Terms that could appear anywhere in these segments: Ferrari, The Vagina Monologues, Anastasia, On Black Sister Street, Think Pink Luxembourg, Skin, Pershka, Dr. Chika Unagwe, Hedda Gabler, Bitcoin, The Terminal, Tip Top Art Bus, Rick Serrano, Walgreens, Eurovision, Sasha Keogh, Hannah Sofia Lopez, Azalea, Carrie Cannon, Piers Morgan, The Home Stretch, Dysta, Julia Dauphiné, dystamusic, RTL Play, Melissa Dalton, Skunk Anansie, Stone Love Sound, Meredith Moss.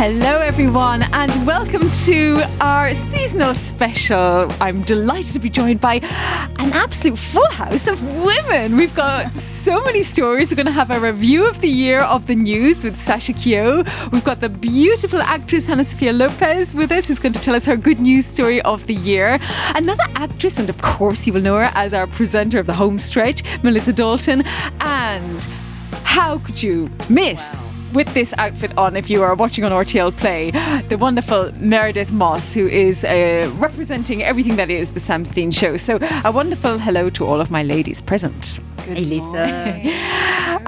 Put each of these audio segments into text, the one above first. Hello everyone and welcome to our seasonal special. I'm delighted to be joined by an absolute full house of women. We've got so many stories. We're going to have a review of the year of the news with Sasha Keogh. We've got the beautiful actress Hannah Sofia Lopez with us, who's going to tell us her good news story of the year. Another actress, and of course you will know her as our presenter of The Home Stretch, Melissa Dalton. And how could you miss... Wow. With this outfit on, if you are watching on RTL Play, the wonderful Meredith Moss, who is representing everything that is the Samstein show. So a wonderful hello to all of my ladies present. Good hey, Lisa.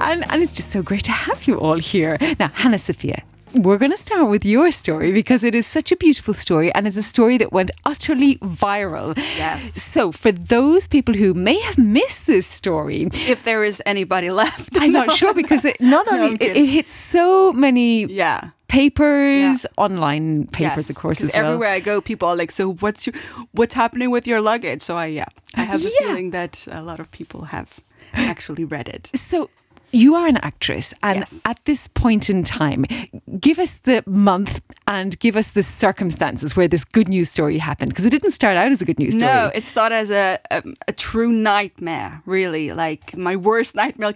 and it's just so great to have you all here. Now, Hannah Sofia, we're going to start with your story because it is such a beautiful story and it's a story that went utterly viral. Yes. So for those people who may have missed this story... If there is anybody left. I'm not sure because it not only... No, it hits so many... Yeah. Papers, yeah. Online papers, yes, of course, as well. Everywhere I go, people are like, so what's happening with your luggage? So I have the feeling that a lot of people have actually read it. So... You are an actress, and yes. At this point in time, give us the month and give us the circumstances where this good news story happened, because it didn't start out as a good news story. No, it started as a true nightmare, really. Like, my worst nightmare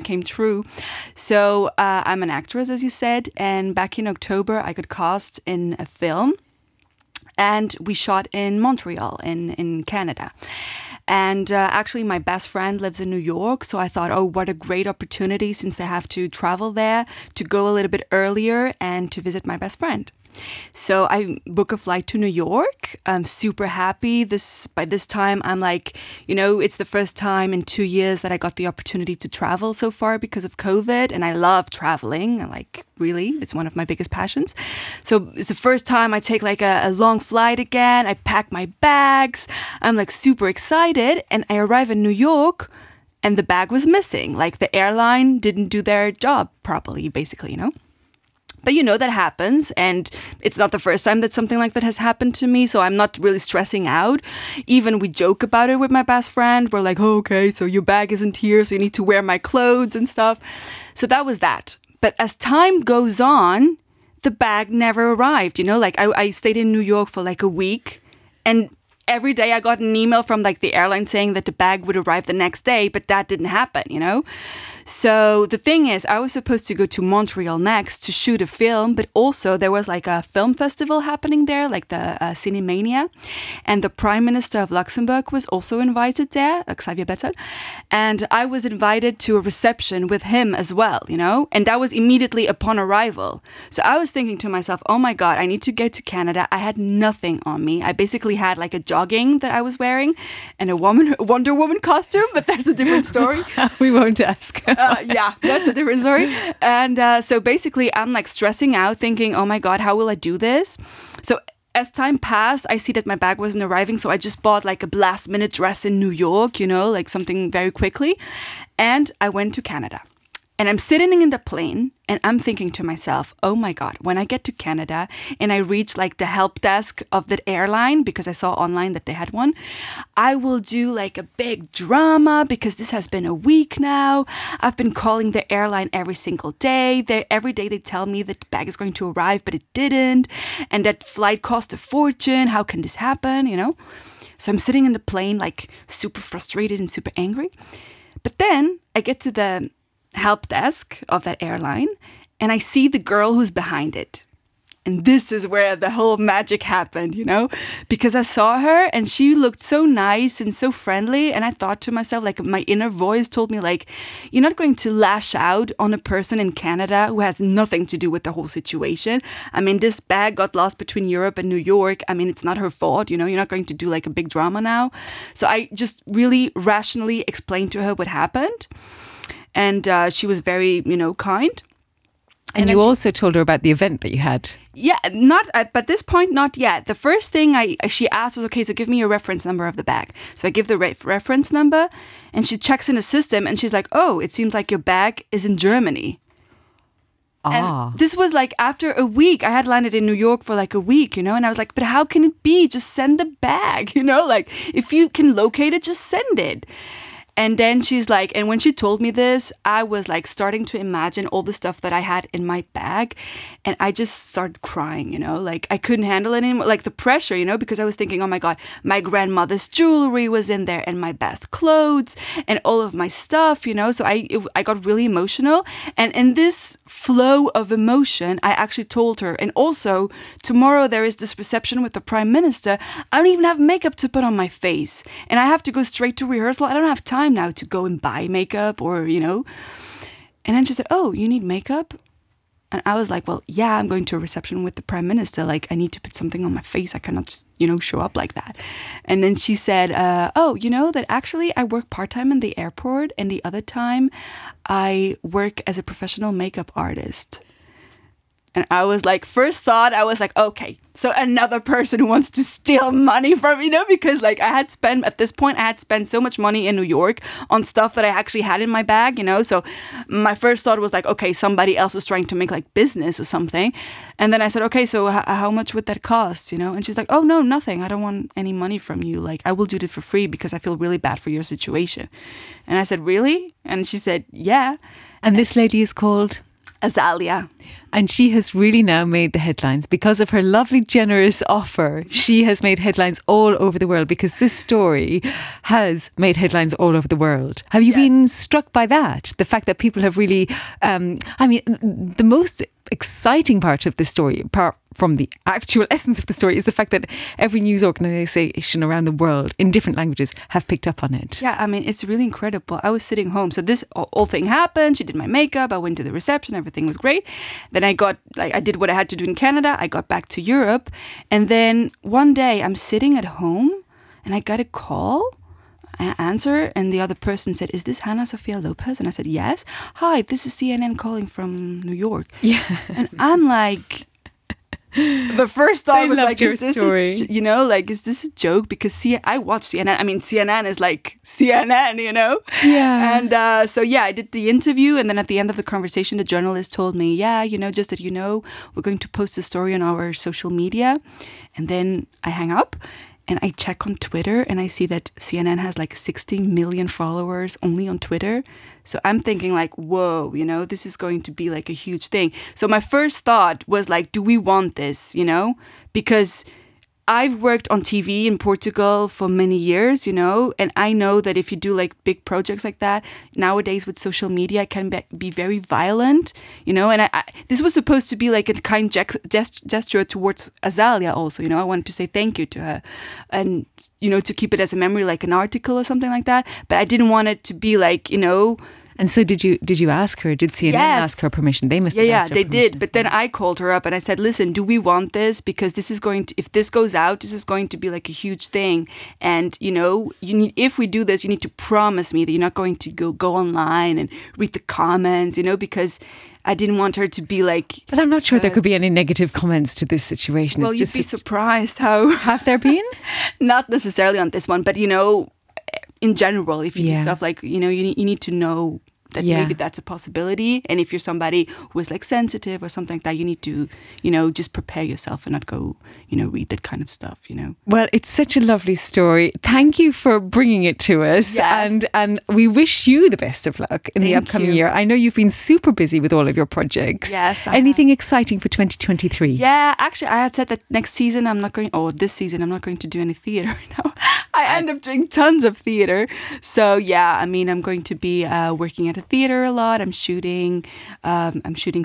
came true. So, I'm an actress, as you said, and back in October, I got cast in a film, and we shot in Montreal, in Canada. And actually, my best friend lives in New York, so I thought, oh, what a great opportunity, since I have to travel there, to go a little bit earlier and to visit my best friend. So I book a flight to New York. I'm super happy. By this time, I'm like, you know, it's the first time in 2 years that I got the opportunity to travel so far because of COVID. And I love traveling. I like, really, it's one of my biggest passions. So it's the first time I take like a long flight again. I pack my bags. I'm like super excited. And I arrive in New York and the bag was missing. Like the airline didn't do their job properly, basically, you know. But you know, that happens, and it's not the first time that something like that has happened to me, so I'm not really stressing out. Even we joke about it with my best friend. We're like, oh, okay, so your bag isn't here, so you need to wear my clothes and stuff. So that was that. But as time goes on, the bag never arrived, you know? Like, I stayed in New York for like a week, and every day I got an email from like the airline saying that the bag would arrive the next day, but that didn't happen, you know? So the thing is, I was supposed to go to Montreal next to shoot a film, but also there was like a film festival happening there, like the Cinemania. And the Prime Minister of Luxembourg was also invited there, Xavier Bettel. And I was invited to a reception with him as well, you know? And that was immediately upon arrival. So I was thinking to myself, oh my God, I need to get to Canada. I had nothing on me. I basically had like a jogging that I was wearing and a Wonder Woman costume, but that's a different story. We won't ask. Yeah, that's a different story. And so basically, I'm like stressing out, thinking, oh my God, how will I do this? So as time passed, I see that my bag wasn't arriving. So I just bought like a last minute dress in New York, you know, like something very quickly. And I went to Canada. And I'm sitting in the plane and I'm thinking to myself, oh my God, when I get to Canada and I reach like the help desk of that airline, because I saw online that they had one, I will do like a big drama because this has been a week now. I've been calling the airline every single day. Every day they tell me that the bag is going to arrive, but it didn't. And that flight cost a fortune. How can this happen, you know? So I'm sitting in the plane like super frustrated and super angry. But then I get to the help desk of that airline, and I see the girl who's behind it. And this is where the whole magic happened, you know, because I saw her and she looked so nice and so friendly. And I thought to myself, like my inner voice told me, like, you're not going to lash out on a person in Canada who has nothing to do with the whole situation. I mean, this bag got lost between Europe and New York. I mean, it's not her fault, you know, you're not going to do like a big drama now. So I just really rationally explained to her what happened. And she was very, you know, kind. And you also told her about the event that you had. Yeah, not at this point, not yet. The first thing she asked was, okay, so give me your reference number of the bag. So I give the reference number, and she checks in the system, and she's like, oh, it seems like your bag is in Germany. And this was like after a week. I had landed in New York for like a week, you know, and I was like, but how can it be? Just send the bag, you know, like if you can locate it, just send it. And then she's like, and when she told me this, I was like starting to imagine all the stuff that I had in my bag. And I just started crying, you know, like I couldn't handle it anymore. Like the pressure, you know, because I was thinking, oh my God, my grandmother's jewelry was in there and my best clothes and all of my stuff, you know. So I got really emotional. And in this flow of emotion, I actually told her, and also tomorrow there is this reception with the Prime Minister. I don't even have makeup to put on my face. And I have to go straight to rehearsal. I don't have time now to go and buy makeup or, you know. And then she said, oh, you need makeup? And I was like, well, yeah, I'm going to a reception with the Prime Minister. Like, I need to put something on my face. I cannot just, you know, show up like that. And then she said, oh, you know, that actually I work part-time in the airport. And the other time I work as a professional makeup artist. And I was like, first thought, I was like, okay, so another person who wants to steal money from, you know, because like I had spent, at this point, I had spent so much money in New York on stuff that I actually had in my bag, you know. So my first thought was like, okay, somebody else is trying to make like business or something. And then I said, okay, so how much would that cost, you know? And she's like, oh, no, nothing. I don't want any money from you. Like, I will do it for free because I feel really bad for your situation. And I said, really? And she said, yeah. And this lady is called? Azalea. And she has really now made the headlines because of her lovely, generous offer. She has made headlines all over the world because this story has made headlines all over the world. Have you been struck by that? The fact that people have really, I mean, the most exciting part of the story, apart from the actual essence of the story, is the fact that every news organisation around the world in different languages have picked up on it. Yeah, I mean, it's really incredible. I was sitting home. So this whole thing happened. She did my makeup. I went to the reception. Everything was great. Then I got, like, I did what I had to do in Canada. I got back to Europe. And then one day I'm sitting at home and I got a call. I answer, and the other person said, is this Hannah Sofia Lopez? And I said, yes. Hi, this is CNN calling from New York. Yeah. And I'm like, the first thought was like, is this a, you know, like, is this a joke? Because I watch CNN. I mean, CNN is like CNN, you know? Yeah. And so, yeah, I did the interview. And then at the end of the conversation, the journalist told me, yeah, you know, just that you know, we're going to post the story on our social media. And then I hang up. And I check on Twitter and I see that CNN has like 16 million followers only on Twitter. So I'm thinking like, whoa, you know, this is going to be like a huge thing. So my first thought was like, do we want this, you know? Because I've worked on TV in Portugal for many years, you know, and I know that if you do like big projects like that, nowadays with social media, it can be very violent, you know, and I this was supposed to be like a kind gesture towards Azalea also, you know, I wanted to say thank you to her and, you know, to keep it as a memory, like an article or something like that. But I didn't want it to be like, you know. And so did you ask her? Did CNN ask her permission? They must have asked her permission. Yeah, they did. But then I called her up and I said, listen, do we want this? Because this is going to, if this goes out, this is going to be like a huge thing. And, you know, if we do this, you need to promise me that you're not going to go online and read the comments, you know, because I didn't want her to be like... But I'm not sure there could be any negative comments to this situation. Well, you'd be surprised how... Have there been? Not necessarily on this one, but, you know... In general, if you do stuff like, you know, you need to know that maybe that's a possibility. And if you're somebody who is like sensitive or something like that, you need to, you know, just prepare yourself and not go, you know, read that kind of stuff, you know. Well, it's such a lovely story. Thank you for bringing it to us. Yes. And we wish you the best of luck in the upcoming year. I know you've been super busy with all of your projects. Yes. Anything exciting for 2023? Yeah, actually, I had said that this season, I'm not going to do any theatre now. I end up doing tons of theatre. So, yeah, I mean, I'm going to be working at a theatre a lot. I'm shooting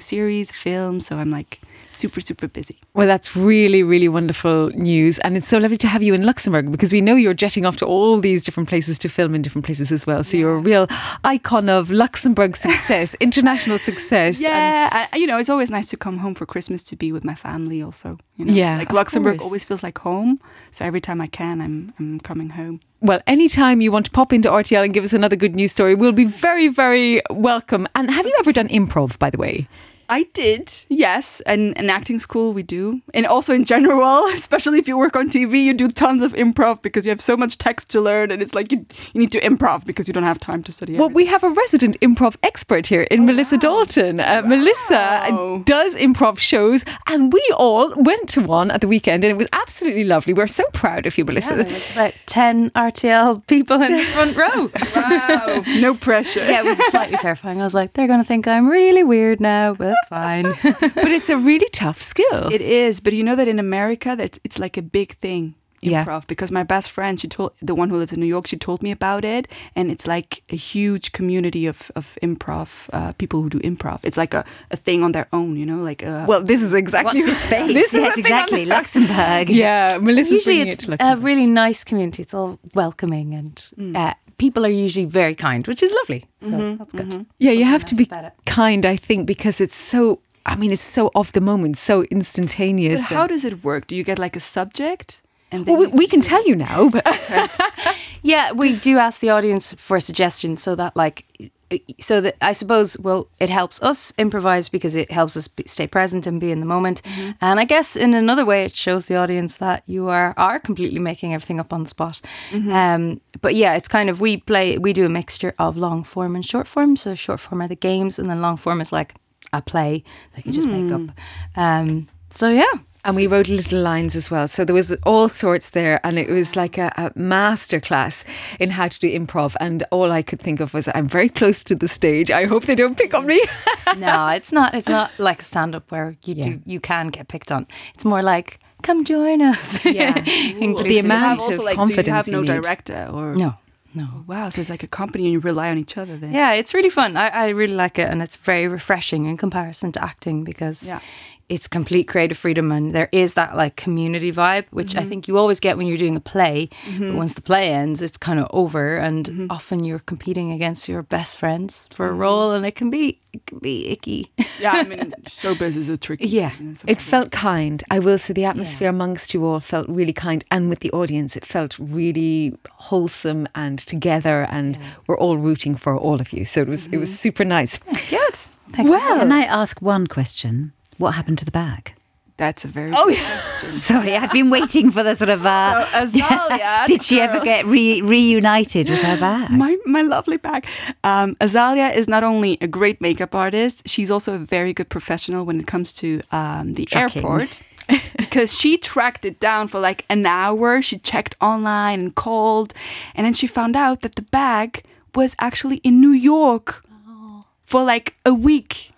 series, films, so I'm like super, super busy. Well, that's really, really wonderful news. And it's so lovely to have you in Luxembourg because we know you're jetting off to all these different places to film in different places as well. So you're a real icon of Luxembourg success, international success. Yeah, you know, it's always nice to come home for Christmas to be with my family also. You know? Yeah, like Luxembourg always feels like home. So every time I can, I'm coming home. Well, anytime you want to pop into RTL and give us another good news story, we'll be very, very welcome. And have you ever done improv, by the way? I did, yes. And in acting school, we do. And also in general, especially if you work on TV, you do tons of improv because you have so much text to learn. And it's like you need to improv because you don't have time to study everything. Well, we have a resident improv expert here in Melissa Dalton. Melissa does improv shows. And we all went to one at the weekend. And it was absolutely lovely. We're so proud of you, Melissa. Yeah, it's about 10 RTL people in the front row. Wow. No pressure. Yeah, it was slightly terrifying. I was like, they're going to think I'm really weird now, but that's fine. But it's a really tough skill. It is. But you know that in America, it's like a big thing. Improv, yeah. Because my best friend, the one who lives in New York, she told me about it, and it's like a huge community of improv people who do improv. It's like a thing on their own, you know, like well, this is exactly the space. This is exactly Luxembourg. Yeah, Melissa's usually bringing it to Luxembourg. It's a really nice community. It's all welcoming and. People are usually very kind, which is lovely. So that's good. Mm-hmm. Yeah, you have to be kind, I think, because it's so, I mean, it's so of the moment, so instantaneous. But how does it work? Do you get like a subject? And then we can tell you now. But yeah, we do ask the audience for suggestions so that I suppose, well, it helps us improvise because it helps us stay present and be in the moment. Mm-hmm. And I guess in another way, it shows the audience that you are completely making everything up on the spot. Mm-hmm. But yeah, it's kind of, we do a mixture of long form and short form. So short form are the games and then long form is like a play that you just make up. So yeah. And we wrote little lines as well. So there was all sorts there. And it was like a masterclass in how to do improv. And all I could think of was, I'm very close to the stage. I hope they don't pick on me. No, it's not like stand-up where you can get picked on. It's more like, come join us. Yeah. The amount of confidence you have no director or... No. Oh, wow, so it's like a company and you rely on each other then. Yeah, it's really fun. I really like it, and it's very refreshing in comparison to acting because it's complete creative freedom, and there is that like community vibe, which I think you always get when you're doing a play, but once the play ends, it's kind of over, and often you're competing against your best friends for a role, and it can be icky. Yeah, I mean, showbiz is a tricky business, it felt kind. I will say the atmosphere amongst you all felt really kind, and with the audience, it felt really wholesome and together, and we're all rooting for all of you. So it was super nice. Good. Thanks. Well, can I ask one question? What happened to the bag? That's a very good question. Sorry, I've been waiting for the sort of... Azalea. Did she ever get reunited with her bag? My lovely bag. Azalea is not only a great makeup artist, she's also a very good professional when it comes to the airport. Because she tracked it down for like an hour. She checked online and called. And then she found out that the bag was actually in New York for like a week.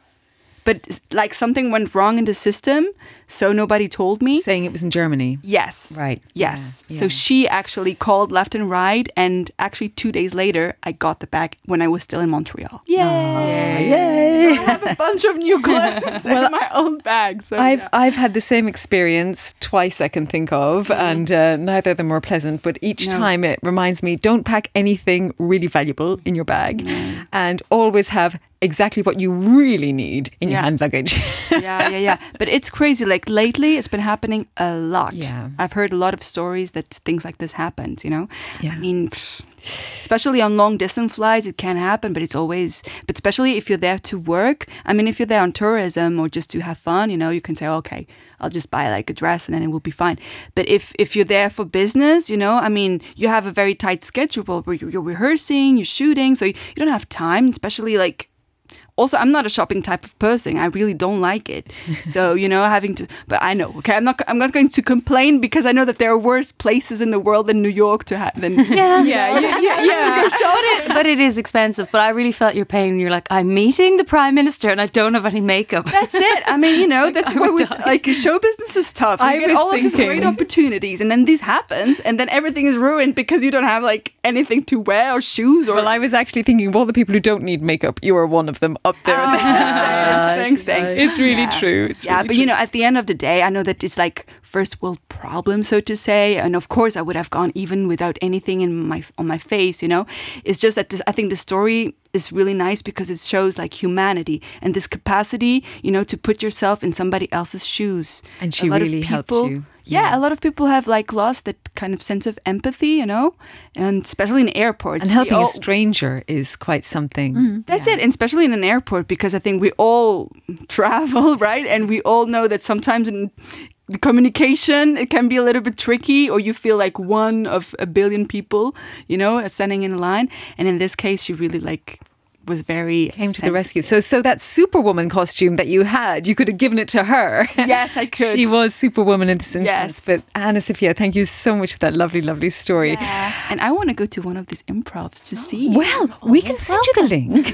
But like something went wrong in the system, so nobody told me. Saying it was in Germany. Yes. Right. Yes. Yeah. So she actually called left and right, and actually 2 days later, I got the bag when I was still in Montreal. Yay! Oh, yay! So I have a bunch of new clothes in my own bag. So I've had the same experience twice I can think of, and neither of them were pleasant. But each time it reminds me, don't pack anything really valuable in your bag, and always have exactly what you really need in your hand luggage. Yeah. But it's crazy. Like lately, it's been happening a lot. Yeah. I've heard a lot of stories that things like this happened, you know? Yeah. I mean, especially on long distance flights, it can happen, but especially if you're there to work. I mean, if you're there on tourism or just to have fun, you know, you can say, okay, I'll just buy like a dress and then it will be fine. But if you're there for business, you know, I mean, you have a very tight schedule where you're rehearsing, you're shooting, so you don't have time, especially like... Also, I'm not a shopping type of person. I really don't like it. So, you know, having to... But I know, okay? I'm not going to complain because I know that there are worse places in the world than New York to have... Yeah. To go shopping. But it is expensive. But I really felt your pain. You're like, I'm meeting the Prime Minister and I don't have any makeup. That's it. I mean, you know, that's where we... Like, show business is tough. You get all of these great opportunities and then this happens and then everything is ruined because you don't have, like, anything to wear or shoes or... Well, I was actually thinking of all the people who don't need makeup. You are one of them. Up there. Oh, thanks. It's really true. It's really true. You know, at the end of the day, I know that it's like first world problem, so to say. And of course, I would have gone even without anything on my face, you know. It's just that I think the story is really nice because it shows like humanity and this capacity, you know, to put yourself in somebody else's shoes. And she really helped you. Yeah, a lot of people have like lost that kind of sense of empathy, you know, and especially in airports. And helping a stranger is quite something. That's it, and especially in an airport, because I think we all travel, right? And we all know that sometimes in the communication, it can be a little bit tricky, or you feel like one of a billion people, you know, standing in line. And in this case, she really like was very came sensitive. To the rescue. So that Superwoman costume that you had, you could have given it to her. Yes, I could. She was Superwoman in this instance. Yes. But Hannah Sofia, thank you so much for that lovely story. Yeah. And I want to go to one of these improvs to see. Well, we can send you the link.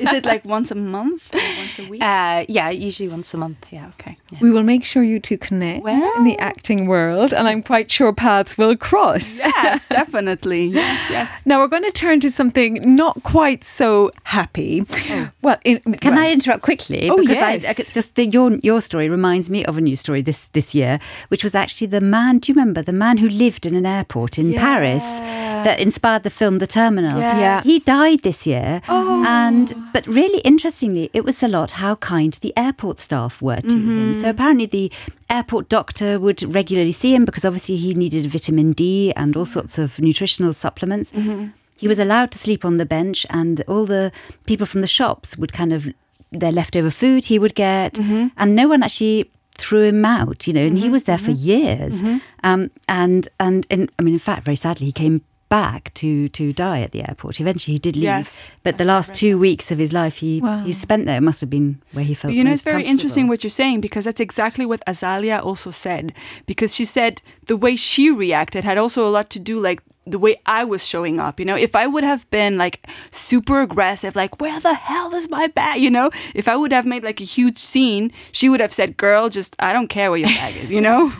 Is it like once a month or once a week? Yeah, usually once a month. Yeah, okay. Yeah. We will make sure you two connect in the acting world, and I'm quite sure paths will cross. Yes, definitely. Yes. Now we're going to turn to something not quite so happy. Oh. Well, I interrupt quickly? Oh, because yes. Your story reminds me of a new story this year, which was actually the man, do you remember, the man who lived in an airport in Paris that inspired the film The Terminal? Yes. Yeah. He died this year. Oh. But really interestingly, it was a lot how kind the airport staff were to him. So apparently the airport doctor would regularly see him because obviously he needed vitamin D and all sorts of nutritional supplements. Mm-hmm. He was allowed to sleep on the bench, and all the people from the shops would kind of, their leftover food he would get, and no one actually threw him out, you know, and he was there for years. In fact, very sadly, he came back to die at the airport. Eventually, he did leave, but the last 2 weeks of his life, he spent there. It must have been where he felt most comfortable. You know, it's very interesting what you're saying, because that's exactly what Azalea also said, because she said the way she reacted had also a lot to do, like, the way I was showing up, you know, if I would have been like super aggressive, like, where the hell is my bag? You know, if I would have made like a huge scene, she would have said, girl, just, I don't care where your bag is, you know?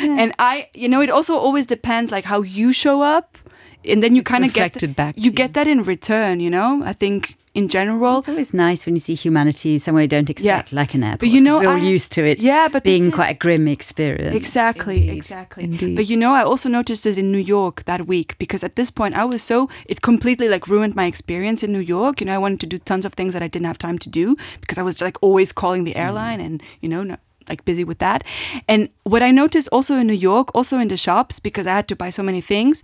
Yeah. And it also always depends like how you show up. And then you kind of get that in return, you know, I think. In general, it's always nice when you see humanity somewhere you don't expect, like an airport. But you know, we're all used to it being quite a grim experience. Exactly, exactly. Indeed. But you know, I also noticed it in New York that week, because at this point I was it completely like ruined my experience in New York. You know, I wanted to do tons of things that I didn't have time to do because I was like always calling the airline and, you know, like busy with that. And what I noticed also in New York, also in the shops, because I had to buy so many things,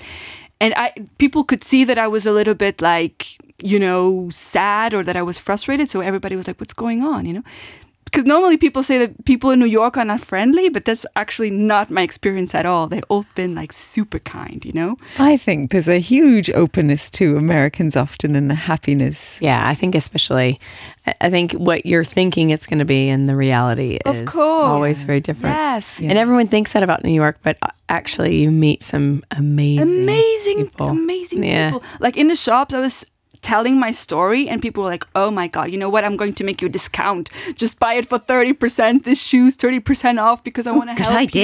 and people could see that I was a little bit like, you know, sad, or that I was frustrated. So everybody was like, what's going on, you know? Because normally people say that people in New York are not friendly, but that's actually not my experience at all. They've all been like super kind, you know? I think there's a huge openness to Americans often, and a happiness. Yeah, I think especially, I think what you're thinking it's going to be and the reality is always very different. Yes. Yeah. And everyone thinks that about New York, but actually you meet some amazing people. Like in the shops, I was telling my story and people were like, oh my God, you know what? I'm going to make you a discount. Just buy it for 30%. This shoe's 30% off because I want to help you. Good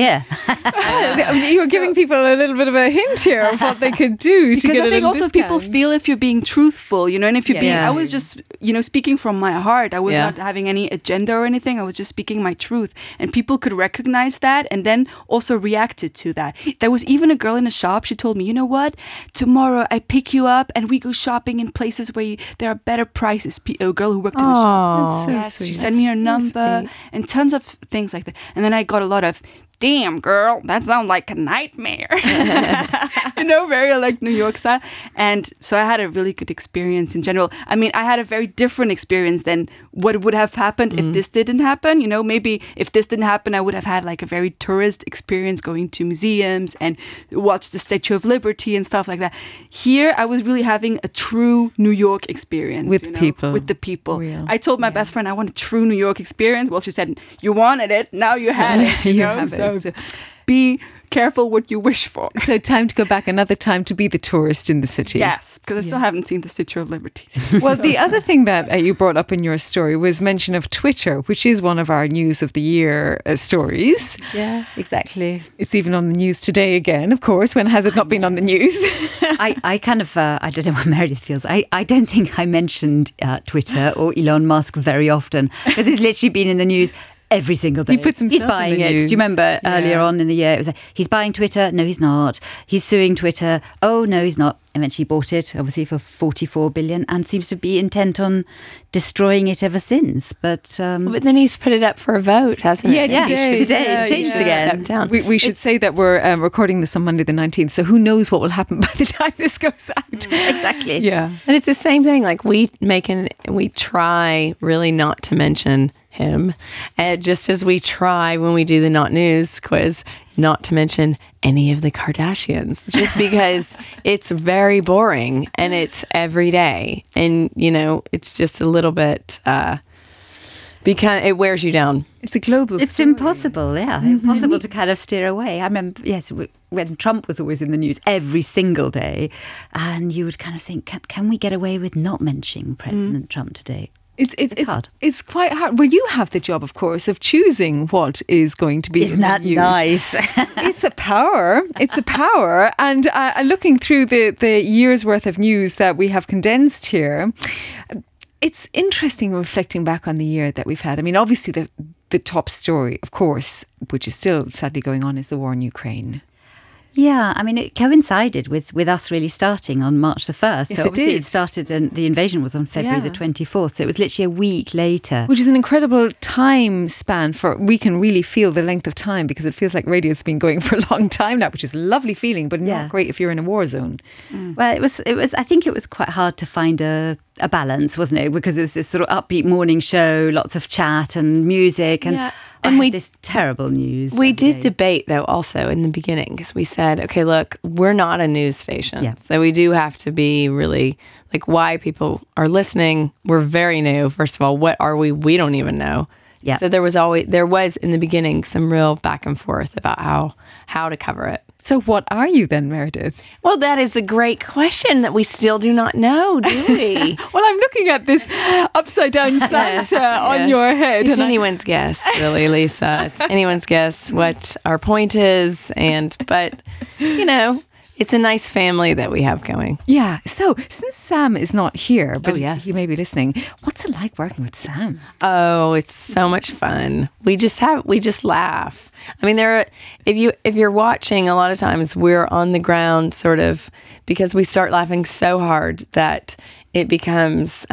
idea. You were giving people a little bit of a hint here of what they could do to get a discount. Because I think also people feel if you're being truthful, you know, and if you're being, I was just, you know, speaking from my heart. I was not having any agenda or anything. I was just speaking my truth, and people could recognize that and then also reacted to that. There was even a girl in a shop. She told me, you know what? Tomorrow I pick you up and we go shopping in places where there are better prices. A girl who worked in a shop. That's so sweet. She sent me her number and tons of things like that. And then I got a lot of, damn girl, that sounds like a nightmare. You know, very like New York style. And so I had a really good experience in general. I mean, I had a very different experience than what would have happened if this didn't happen. You know, maybe if this didn't happen, I would have had like a very tourist experience going to museums and watch the Statue of Liberty and stuff like that. Here, I was really having a true New York experience. With people. With the people. Real. I told my best friend, I want a true New York experience. Well, she said, you wanted it, now you had it. You know? So be careful what you wish for. So time to go back another time to be the tourist in the city. Yes, because I still haven't seen the Statue of Liberty. Well, the other thing that you brought up in your story was mention of Twitter, which is one of our News of the Year stories. Yeah, exactly. It's even on the news today again, of course. When has it not been on the news? I kind of, I don't know what Meredith feels. I don't think I mentioned Twitter or Elon Musk very often, because it's literally been in the news every single day. He puts himself in the news. Do you remember earlier on in the year? It was he's buying Twitter. No, he's not. He's suing Twitter. Oh, no, he's not. Eventually bought it, obviously, for $44 billion and seems to be intent on destroying it ever since. But then he's put it up for a vote, hasn't he? Yeah, today it's changed again. We should say that we're recording this on Monday the 19th, so who knows what will happen by the time this goes out. Exactly. Yeah. And it's the same thing. Like, we try really not to mention him, just as we try when we do the Not News quiz not to mention any of the Kardashians, just because it's very boring and it's every day, and it's just a little bit because it wears you down. It's a global story. It's impossible, impossible to kind of steer away. I remember, when Trump was always in the news every single day, and you would kind of think, can we get away with not mentioning President Trump today? It's hard. It's quite hard. Well, you have the job, of course, of choosing what is going to be in the news. Isn't that nice? It's a power. And looking through the year's worth of news that we have condensed here, it's interesting reflecting back on the year that we've had. I mean, obviously, the top story, of course, which is still sadly going on, is the war in Ukraine. Yeah, I mean, it coincided with us really starting on March the 1st. Yes, so obviously it started, and the invasion was on February the 24th. So it was literally a week later. Which is an incredible time span for, we can really feel the length of time because it feels like radio's been going for a long time now, which is a lovely feeling, but not great if you're in a war zone. Mm. Well, it was. I think it was quite hard to find a balance, wasn't it? Because it's this sort of upbeat morning show, lots of chat and music, and we had this terrible news. We did debate, though, also in the beginning, because we said, okay, look, we're not a news station, so we do have to be really, like, why people are listening. We're very new. First of all, what are we? We don't even know. Yeah. So there was in the beginning some real back and forth about how to cover it. So what are you then, Meredith? Well, that is a great question that we still do not know, do we? Well, I'm looking at this upside-down Santa on your head. It's anyone's guess, really, Lisa. It's anyone's guess what our point is. But, it's a nice family that we have going. Yeah. So since Sam is not here, but he may be listening, what's it like working with Sam? Oh, it's so much fun. We just laugh. I mean, if you're watching, a lot of times we're on the ground sort of because we start laughing so hard that it becomes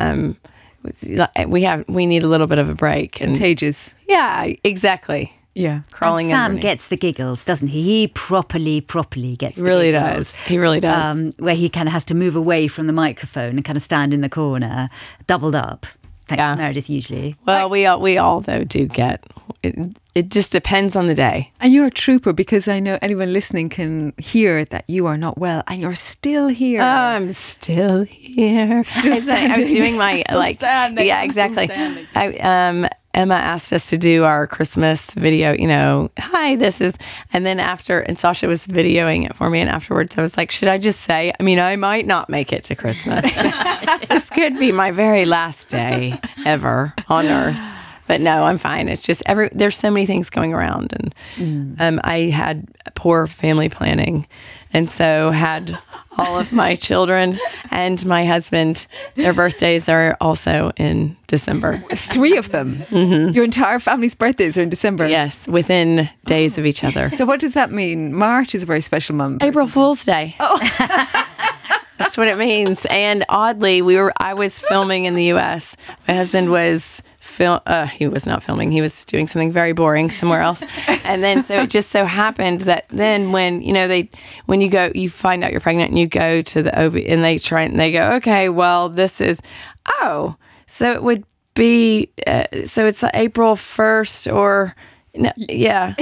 we need a little bit of a break. And, contagious. Yeah, exactly. Yeah, crawling. And Sam gets the giggles, doesn't he? He properly gets the giggles. He really does. He really does. Where he kind of has to move away from the microphone and kind of stand in the corner, doubled up. Thanks to Meredith, usually. Well, we all though do get it. It just depends on the day. And you're a trooper, because I know anyone listening can hear that you are not well, and you're still here. Oh, I'm still here. Still standing. I was doing my standing. Yeah, exactly. Emma asked us to do our Christmas video, hi, this is, and then after, and Sasha was videoing it for me, and afterwards I was like, should I just say, I mean, I might not make it to Christmas. This could be my very last day ever on earth. But no, I'm fine. It's just there's so many things going around, and I had poor family planning, and so had all of my children and my husband. Their birthdays are also in December. 3 of them. Mm-hmm. Your entire family's birthdays are in December. Yes, within days of each other. So what does that mean? March is a very special month. April Fool's Day. Oh. That's what it means. And oddly, I was filming in the U.S. My husband was. He was not filming. He was doing something very boring somewhere else, and then so it just so happened that then when when you go, you find out you're pregnant, and you go to the OB, and they go, okay, well this is, so it would be, so it's like April 1st or. No, yeah.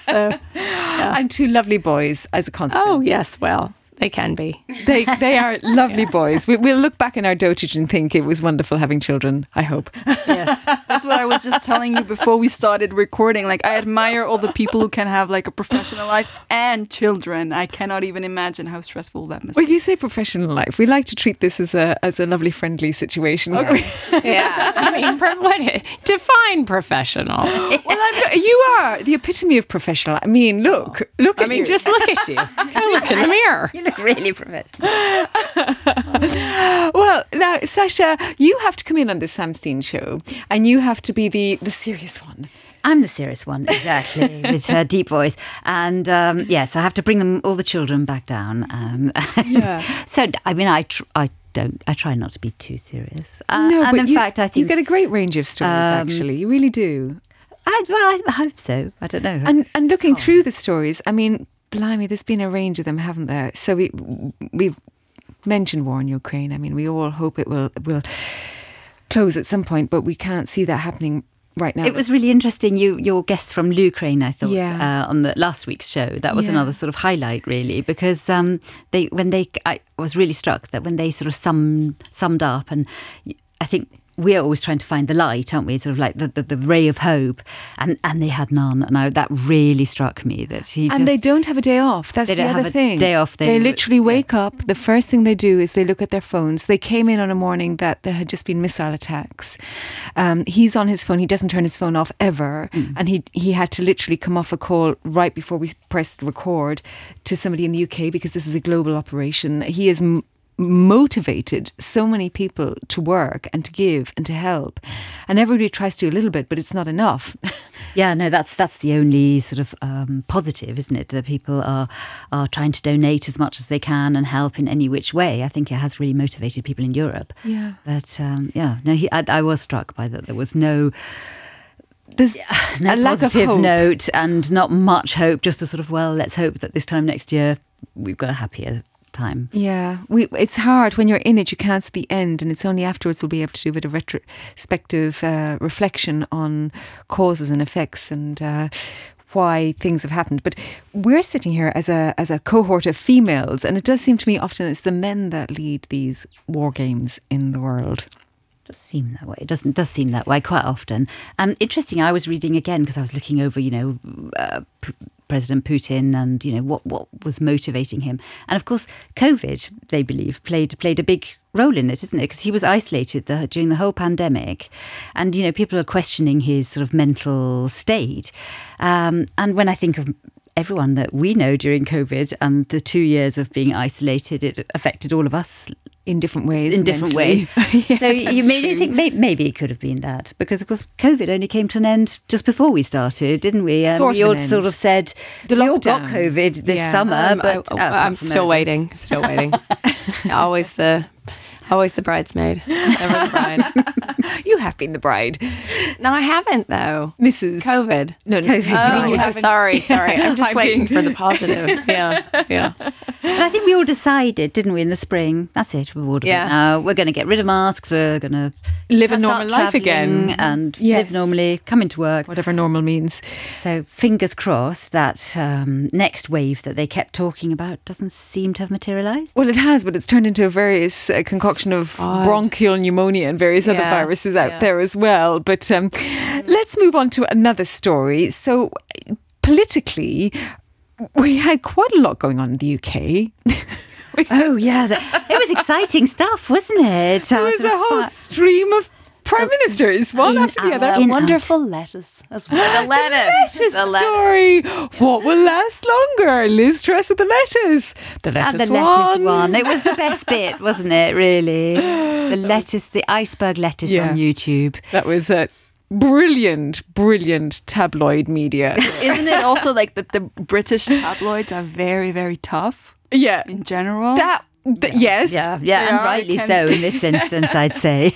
So, yeah. And 2 lovely boys as a consequence. Oh yes, well. They can be. They are lovely boys. We'll look back in our dotage and think it was wonderful having children, I hope. Yes. That's what I was just telling you before we started recording. Like, I admire all the people who can have, like, a professional life and children. I cannot even imagine how stressful that must be. Well, you say professional life. We like to treat this as a lovely, friendly situation. Okay. Yeah. I mean, define professional. Well, you are the epitome of professional. I mean, look at you. I mean, just look at you. Look in the mirror. Really professional. Well, now, Sasha, you have to come in on the Samstein show and you have to be the serious one. I'm the serious one, exactly, with her deep voice. And yes, I have to bring them, all the children, back down. Yeah. So, I mean, I try not to be too serious. No, and but in fact, I think you get a great range of stories, actually. You really do. Well, I hope so. I don't know. And looking through the stories, I mean, blimey, there's been a range of them, haven't there? So we've mentioned war in Ukraine. I mean, we all hope it will close at some point, but we can't see that happening right now. It was really interesting, your guest from Ukraine, I thought, on the last week's show. That was another sort of highlight, really, because I was really struck that when they sort of summed up, and I think we're always trying to find the light, aren't we? Sort of like the ray of hope, and they had none, and that really struck me. And they don't have a day off. That's the other thing. Day off. They literally wake up. The first thing they do is they look at their phones. They came in on a morning that there had just been missile attacks. He's on his phone. He doesn't turn his phone off ever, and he had to literally come off a call right before we pressed record to somebody in the UK because this is a global operation. He is motivated so many people to work and to give and to help, and everybody tries to do a little bit, but it's not enough. Yeah, no, that's the only sort of positive, isn't it? That people are trying to donate as much as they can and help in any which way. I think it has really motivated people in Europe. Yeah, but I was struck by that. There was no. There's a lack of hope. Note and not much hope. Just a sort of, well, let's hope that this time next year we've got a happier time. Yeah, it's hard when you're in it. You can't see the end, and it's only afterwards we'll be able to do a bit of retrospective reflection on causes and effects and why things have happened. But we're sitting here as a cohort of females, and it does seem to me often it's the men that lead these war games in the world. Seem that way. It does seem that way quite often. Interesting, I was reading again because I was looking over, President Putin and, what was motivating him. And of course, COVID, they believe, played a big role in it, isn't it? Because he was isolated during the whole pandemic. And, people are questioning his sort of mental state. And when I think of everyone that we know during COVID and the 2 years of being isolated, it affected all of us in different ways. Yeah, so you made me think maybe it could have been that, because of course COVID only came to an end just before we started, didn't we? And we all sort of said we all got COVID this summer, but I'm still waiting. Still waiting. Always the bridesmaid. Never the bride. You have been the bride. No, I haven't, though. Mrs. COVID. No, COVID. Oh, you sorry. I'm just waiting for the positive. Yeah. But I think we all decided, didn't we, in the spring? That's it. We've all we're going to get rid of masks. We're going to live a normal life again. And live normally, come into work. Whatever normal means. So fingers crossed that next wave that they kept talking about doesn't seem to have materialised. Well, it has, but it's turned into a various concoction of bronchial pneumonia and various other viruses out there as well. But let's move on to another story. So politically, we had quite a lot going on in the UK. Oh, yeah. It was exciting stuff, wasn't it? There was a whole stream of prime ministers, one after the other. Wonderful lettuce as well. The lettuce story. What will last longer? Liz Truss or the lettuce? The lettuce one. It was the best bit, wasn't it? Really, the lettuce, the iceberg lettuce on YouTube. That was it. Brilliant tabloid media. Isn't it also like that? The British tabloids are very, very tough. Yeah, in general. Yes. Yeah, and rightly so in this instance, I'd say.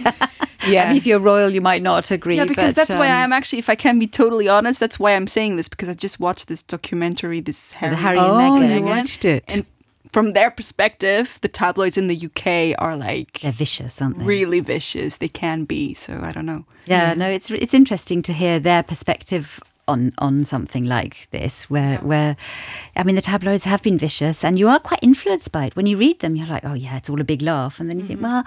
Yeah. I mean, if you're royal, you might not agree. Yeah, because that's why I'm actually, if I can be totally honest, that's why I'm saying this, because I just watched this documentary, this Harry and Meghan. Oh, you watched it. And from their perspective, the tabloids in the UK are like... They're vicious, aren't they? Really vicious. They can be, so I don't know. Yeah. No, it's interesting to hear their perspective on something like this, where I mean, the tabloids have been vicious and you are quite influenced by it. When you read them, you're like, oh yeah, it's all a big laugh. And then you think, well...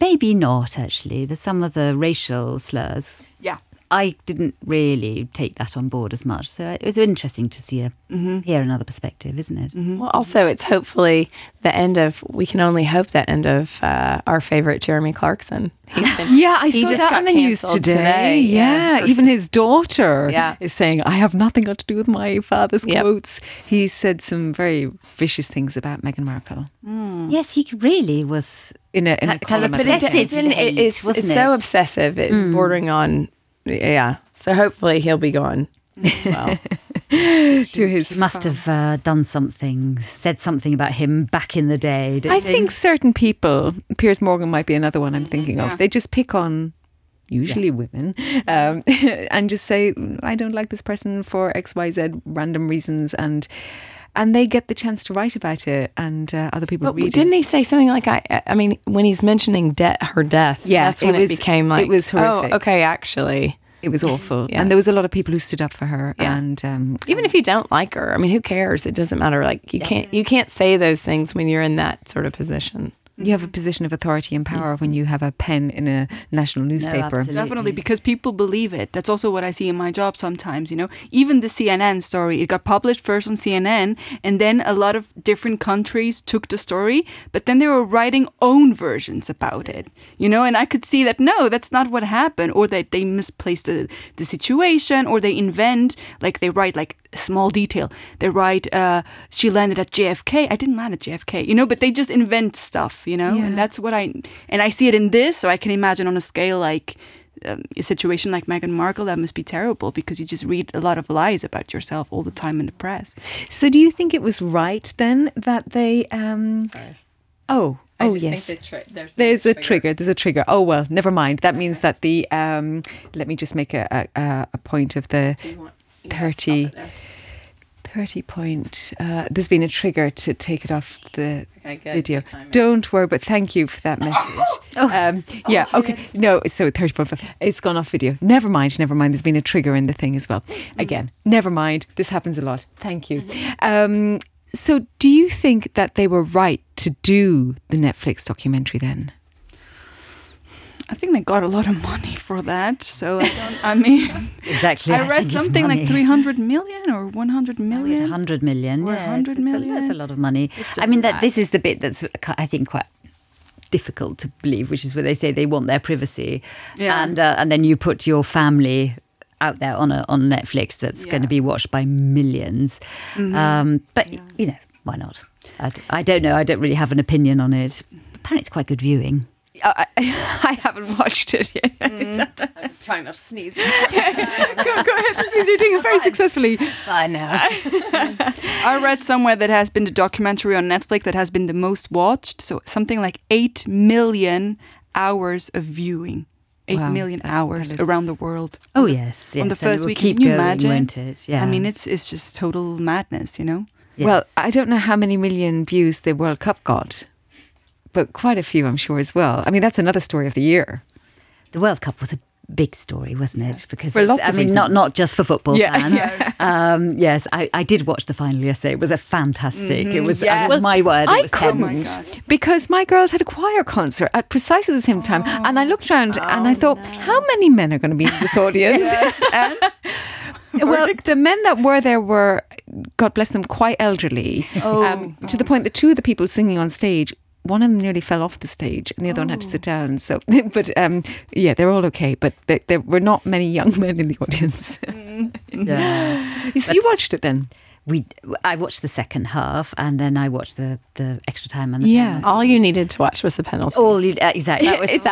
Maybe not, actually. There's some of the racial slurs. Yeah. I didn't really take that on board as much. So it was interesting to see hear another perspective, isn't it? Mm-hmm. Well, also, it's hopefully the end of, we can only hope the end of our favorite Jeremy Clarkson. I saw that on the news today. Yeah. Even his daughter is saying, I have nothing got to do with my father's quotes. He said some very vicious things about Meghan Markle. Mm. Yes, he really was in a kind of obsessive. It's so obsessive. It's bordering on. Yeah. So hopefully he'll be gone. Well, she must have done something, said something about him back in the day. I think certain people, Piers Morgan might be another one I'm thinking of. They just pick on usually women and just say, I don't like this person for XYZ random reasons. And they get the chance to write about it, and other people read it. But didn't he say something like, I mean, when he's mentioning her death, that's when it became like... It was horrific. Oh, okay, actually. It was awful. Yeah. And there was a lot of people who stood up for her. Yeah. And even if you don't like her, I mean, who cares? It doesn't matter. Like, you can't say those things when you're in that sort of position. You have a position of authority and power when you have a pen in a national newspaper. No, definitely, because people believe it. That's also what I see in my job sometimes, you know. Even the CNN story, it got published first on CNN, and then a lot of different countries took the story, but then they were writing own versions about it, you know. And I could see that, no, that's not what happened, or that they misplaced the situation, or they invent, like they write like small detail. They write, she landed at JFK. I didn't land at JFK, you know, but they just invent stuff, you know, and that's what I see it in this. So I can imagine on a scale like a situation like Meghan Markle, that must be terrible, because you just read a lot of lies about yourself all the time in the press. So do you think it was right then that they... There's a trigger. Oh, well, never mind. That means that the... let me just make a point of the... 30 point. There's been a trigger to take it off the video. Don't worry, but thank you for that message. So 30.5. It's gone off video. Never mind. There's been a trigger in the thing as well. Again, never mind. This happens a lot. Thank you. So do you think that they were right to do the Netflix documentary then? I think they got a lot of money for that. So exactly. I read something like 300 million or 100 million. 100 million. Or 100 million. That's a lot of money. I mean, this is the bit that's, I think, quite difficult to believe, which is where they say they want their privacy. Yeah. And then you put your family out there on Netflix that's going to be watched by millions. Mm-hmm. But, you know, why not? I don't know. I don't really have an opinion on it. Apparently it's quite good viewing. I haven't watched it yet. I'm just trying not to sneeze. Go ahead and sneeze. You're doing it very successfully. I know. I read somewhere that has been the documentary on Netflix that has been the most watched. So something like 8 million hours of viewing. 8 million hours around the world. Oh, yes. On the first week. Can you imagine? Yeah. I mean, it's just total madness, you know? Yes. Well, I don't know how many million views the World Cup got. But quite a few, I'm sure, as well. I mean, that's another story of the year. The World Cup was a big story, wasn't it? Because for lots of reasons. Not just for football fans. Yeah. Yes, I did watch the final yesterday. It was a fantastic. It was, I mean, my word. It was tense. Oh my, because my girls had a choir concert at precisely the same time, and I looked around and I thought, how many men are going to be in this audience? Well, the men that were there were, God bless them, quite elderly. To the point that two of the people singing on stage, one of them nearly fell off the stage and the other one had to sit down. So, but they're all okay. But there were not many young men in the audience. So you watched it then? I watched the second half, and then I watched the extra time and the penalties. All you needed to watch was the penalties. Exactly. It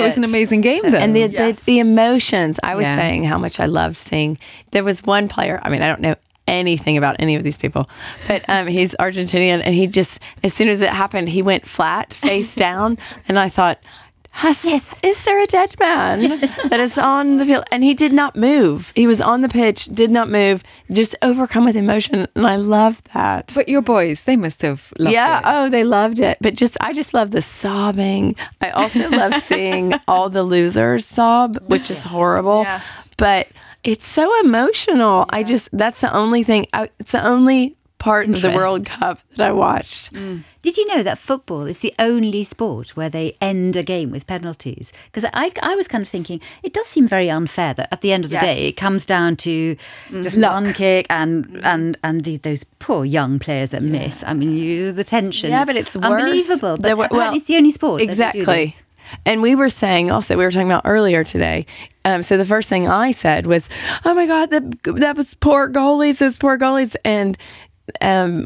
was an amazing game then. And the emotions. I was saying how much I loved seeing. There was one player, I mean, I don't know anything about any of these people, but he's Argentinian, and he just, as soon as it happened, he went flat, face down, and I thought, is there a dead man that is on the field? And he did not move. He was on the pitch, did not move, just overcome with emotion, and I love that. But your boys, they must have loved it. Yeah, they loved it. But I just love the sobbing. I also love seeing all the losers sob, which is horrible. Yes. But it's so emotional. Yeah. That's the only part of the World Cup that I watched. Mm. Did you know that football is the only sport where they end a game with penalties? Because I was kind of thinking, it does seem very unfair that at the end of the day, it comes down to just one kick and those poor young players that miss. I mean, you the tension. Yeah, but it's worse. Unbelievable. But apparently it's the only sport that they do this. And we were saying also, we were talking about earlier today, so the first thing I said was, oh my God, that was poor goalies, those poor goalies. And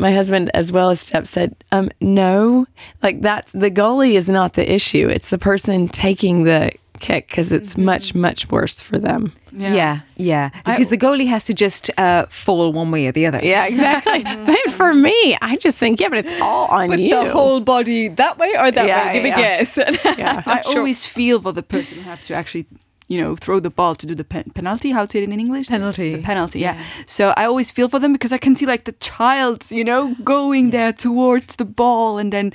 my husband as well as Steph said, no, like that's, the goalie is not the issue. It's the person taking the kick because it's much, much worse for them. Yeah. Because the goalie has to just fall one way or the other. Yeah, exactly. But for me, I just think, but it's all on you. The whole body that way or that way. Give a guess. I always feel for the person who have to actually, throw the ball to do the penalty. How to say it in English? Penalty. The penalty, yeah. So I always feel for them because I can see like the child, going there towards the ball. And then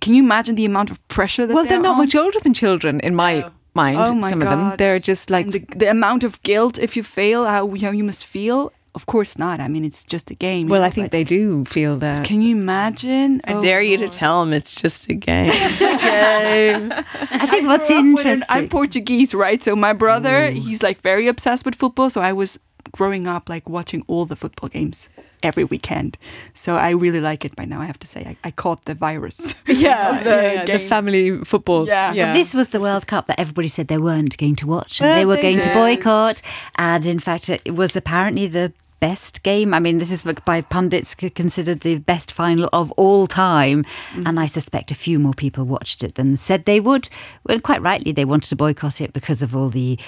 can you imagine the amount of pressure that they're not much older than children in my mind. Oh my God. Some of them, they're just like the amount of guilt if you fail, how you must feel. Of course not. I mean, it's just a game. Well, I think they do feel that. Can you imagine? I dare you to tell them it's just a game. Just a game. I think what's interesting. I'm Portuguese, right? So my brother, he's like very obsessed with football. So I was growing up like watching all the football games every weekend. So I really like it by now, I have to say. I caught the virus. The family football. Yeah. Well, this was the World Cup that everybody said they weren't going to watch and they were going to boycott. And in fact, it was apparently the best game. I mean, this is by pundits considered the best final of all time. And I suspect a few more people watched it than said they would. Well, quite rightly, they wanted to boycott it because of all the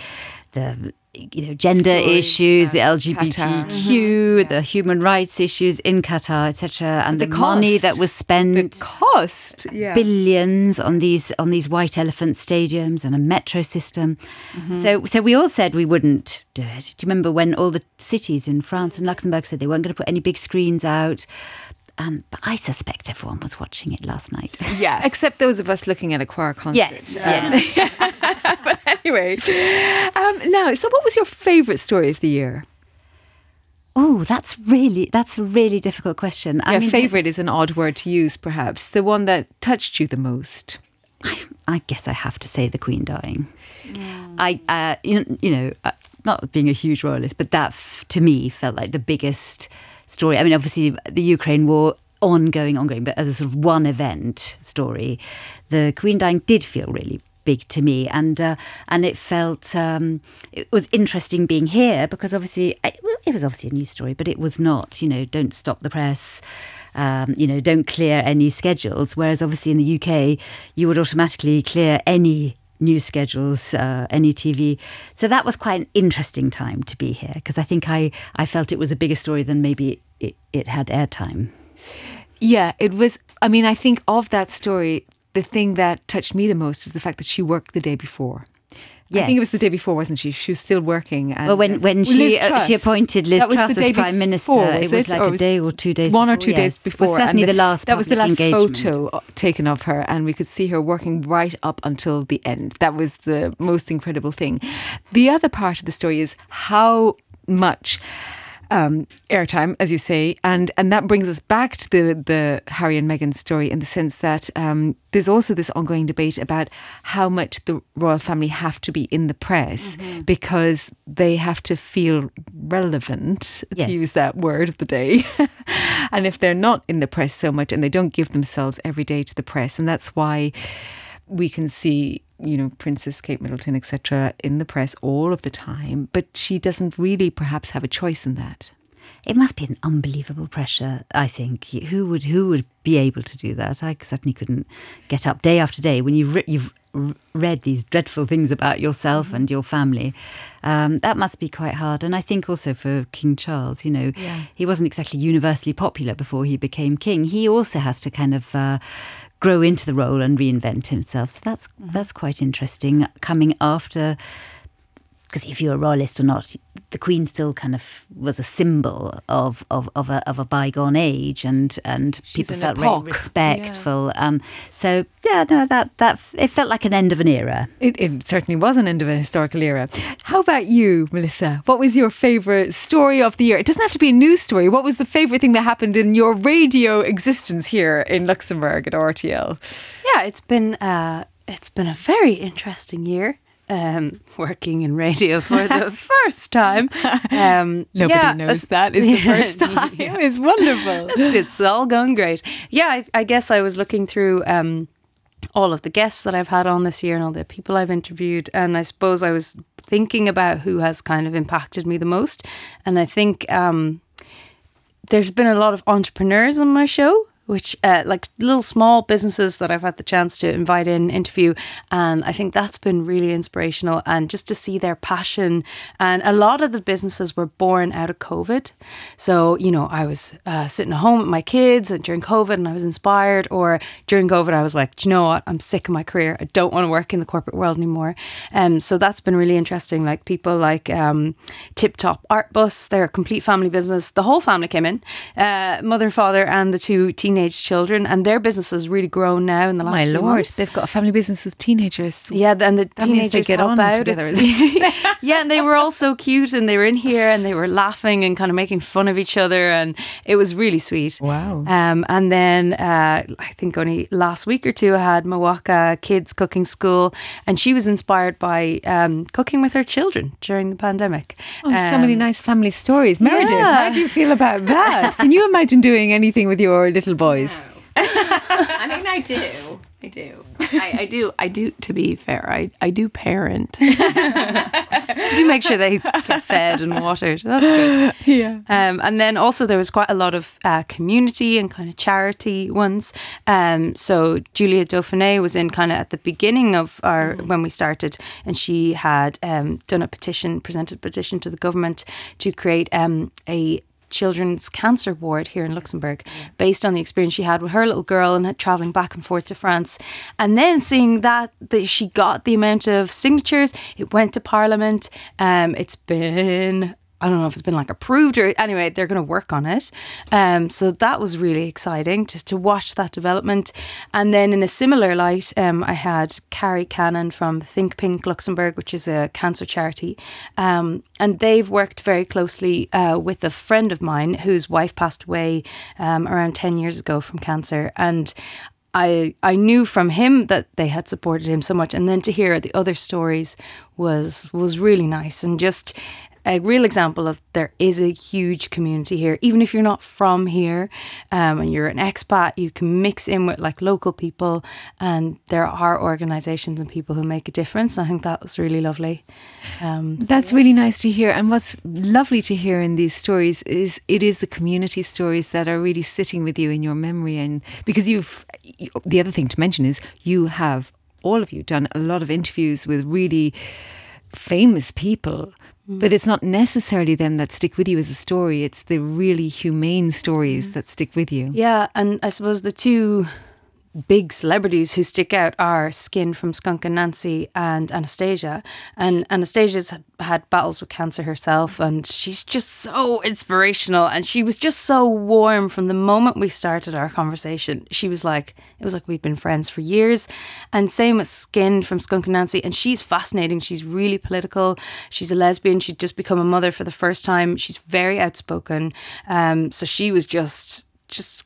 gender stories, issues, the LGBTQ, the human rights issues in Qatar, etc., and the money that was spent, billions on these white elephant stadiums and a metro system. So we all said we wouldn't do it. Do you remember when all the cities in France and Luxembourg said they weren't going to put any big screens out? But I suspect everyone was watching it last night. Yes. Except those of us looking at a choir concert. Yes. But anyway. So what was your favourite story of the year? Oh, that's a really difficult question. Yeah, I mean, favourite is an odd word to use, perhaps. The one that touched you the most. I guess I have to say the Queen dying. Mm. Not being a huge royalist, but that to me felt like the biggest story. I mean, obviously, the Ukraine war, ongoing, but as a sort of one event story, the Queen dying did feel really big to me. And it felt, it was interesting being here because obviously, it was obviously a news story, but it was not, don't stop the press, don't clear any schedules. Whereas obviously in the UK, you would automatically clear any news schedules, any TV. So that was quite an interesting time to be here because I think I felt it was a bigger story than maybe it had airtime. Yeah, it was. I mean, I think of that story, the thing that touched me the most is the fact that she worked the day before. Yes. I think it was the day before, wasn't she? She was still working. And, well, when she appointed Liz Truss as Prime Minister, it was like a day or 2 days before. One or two days before. It was certainly the last public engagement. That was the last photo taken of her, and we could see her working right up until the end. That was the most incredible thing. The other part of the story is how much airtime, as you say, and that brings us back to the Harry and Meghan story in the sense that there's also this ongoing debate about how much the royal family have to be in the press because they have to feel relevant, to use that word of the day. And if they're not in the press so much and they don't give themselves every day to the press, and that's why we can see Princess Kate Middleton, etc., in the press all of the time, but she doesn't really perhaps have a choice in that. It must be an unbelievable pressure, I think. Who would be able to do that? I certainly couldn't get up day after day when you've read these dreadful things about yourself and your family. That must be quite hard. And I think also for King Charles, he wasn't exactly universally popular before he became king. He also has to kind of grow into the role and reinvent himself. So that's quite interesting coming after because if you're a royalist or not, the Queen still kind of was a symbol of a bygone age, and people felt really respectful. Yeah. So yeah, no, that it felt like an end of an era. It certainly was an end of a historical era. How about you, Melissa? What was your favourite story of the year? It doesn't have to be a news story. What was the favourite thing that happened in your radio existence here in Luxembourg at RTL? Yeah, it's been a very interesting year. Working in radio for the first time. Nobody knows that is the first time. Yeah. It's wonderful. It's all going great. Yeah, I guess I was looking through all of the guests that I've had on this year and all the people I've interviewed, and I suppose I was thinking about who has kind of impacted me the most. And I think there's been a lot of entrepreneurs on my show, which like little small businesses that I've had the chance to invite in, interview. And I think that's been really inspirational, and just to see their passion. And a lot of the businesses were born out of COVID. So, you know, I was sitting at home with my kids and during COVID, and I was inspired, or during COVID, I was like, do you know what? I'm sick of my career. I don't want to work in the corporate world anymore. So that's been really interesting. Like people like Tip Top Art Bus, they're a complete family business. The whole family came in, mother, father, and the two teenage children, and their business has really grown now in the last few months. They've got a family business with teenagers. Yeah, and the teenagers get up out together. Yeah, and they were all so cute, and they were in here and they were laughing and kind of making fun of each other, and it was really sweet. Wow. And then I think only last week or two I had Mawaka Kids Cooking School, and she was inspired by cooking with her children during the pandemic. Oh, so many nice family stories. Meredith, how do you feel about that? Can you imagine doing anything with your little boys? No. I mean, I do. I do. To be fair, I do parent. I do make sure they get fed and watered. That's good. Yeah. And then also there was quite a lot of community and kind of charity ones. So Julia Dauphiné was in kind of at the beginning of our when we started, and she had done a petition, presented a petition to the government to create a children's cancer ward here in Luxembourg, based on the experience she had with her little girl and travelling back and forth to France. And then seeing that she got the amount of signatures, it went to Parliament. It's been, I don't know if it's been like approved or anyway, they're going to work on it. So that was really exciting just to watch that development. And then in a similar light, I had Carrie Cannon from Think Pink Luxembourg, which is a cancer charity. And they've worked very closely with a friend of mine whose wife passed away around 10 years ago from cancer. And I knew from him that they had supported him so much. And then to hear the other stories was really nice, and just a real example of there is a huge community here. Even if you're not from here and you're an expat, you can mix in with like local people, and there are organisations and people who make a difference. I think that was really lovely. That's really nice to hear. And what's lovely to hear in these stories is it is the community stories that are really sitting with you in your memory. And because the other thing to mention is you have, all of you, done a lot of interviews with really famous people. But it's not necessarily them that stick with you as a story. It's the really humane stories that stick with you. Yeah, and I suppose the two big celebrities who stick out are Skin from Skunk Anansie and Anastasia. And Anastasia's had battles with cancer herself, and she's just so inspirational, and she was just so warm from the moment we started our conversation. It was like we'd been friends for years. And same with Skin from Skunk Anansie, and she's fascinating. She's really political. She's a lesbian. She'd just become a mother for the first time. She's very outspoken. So she was just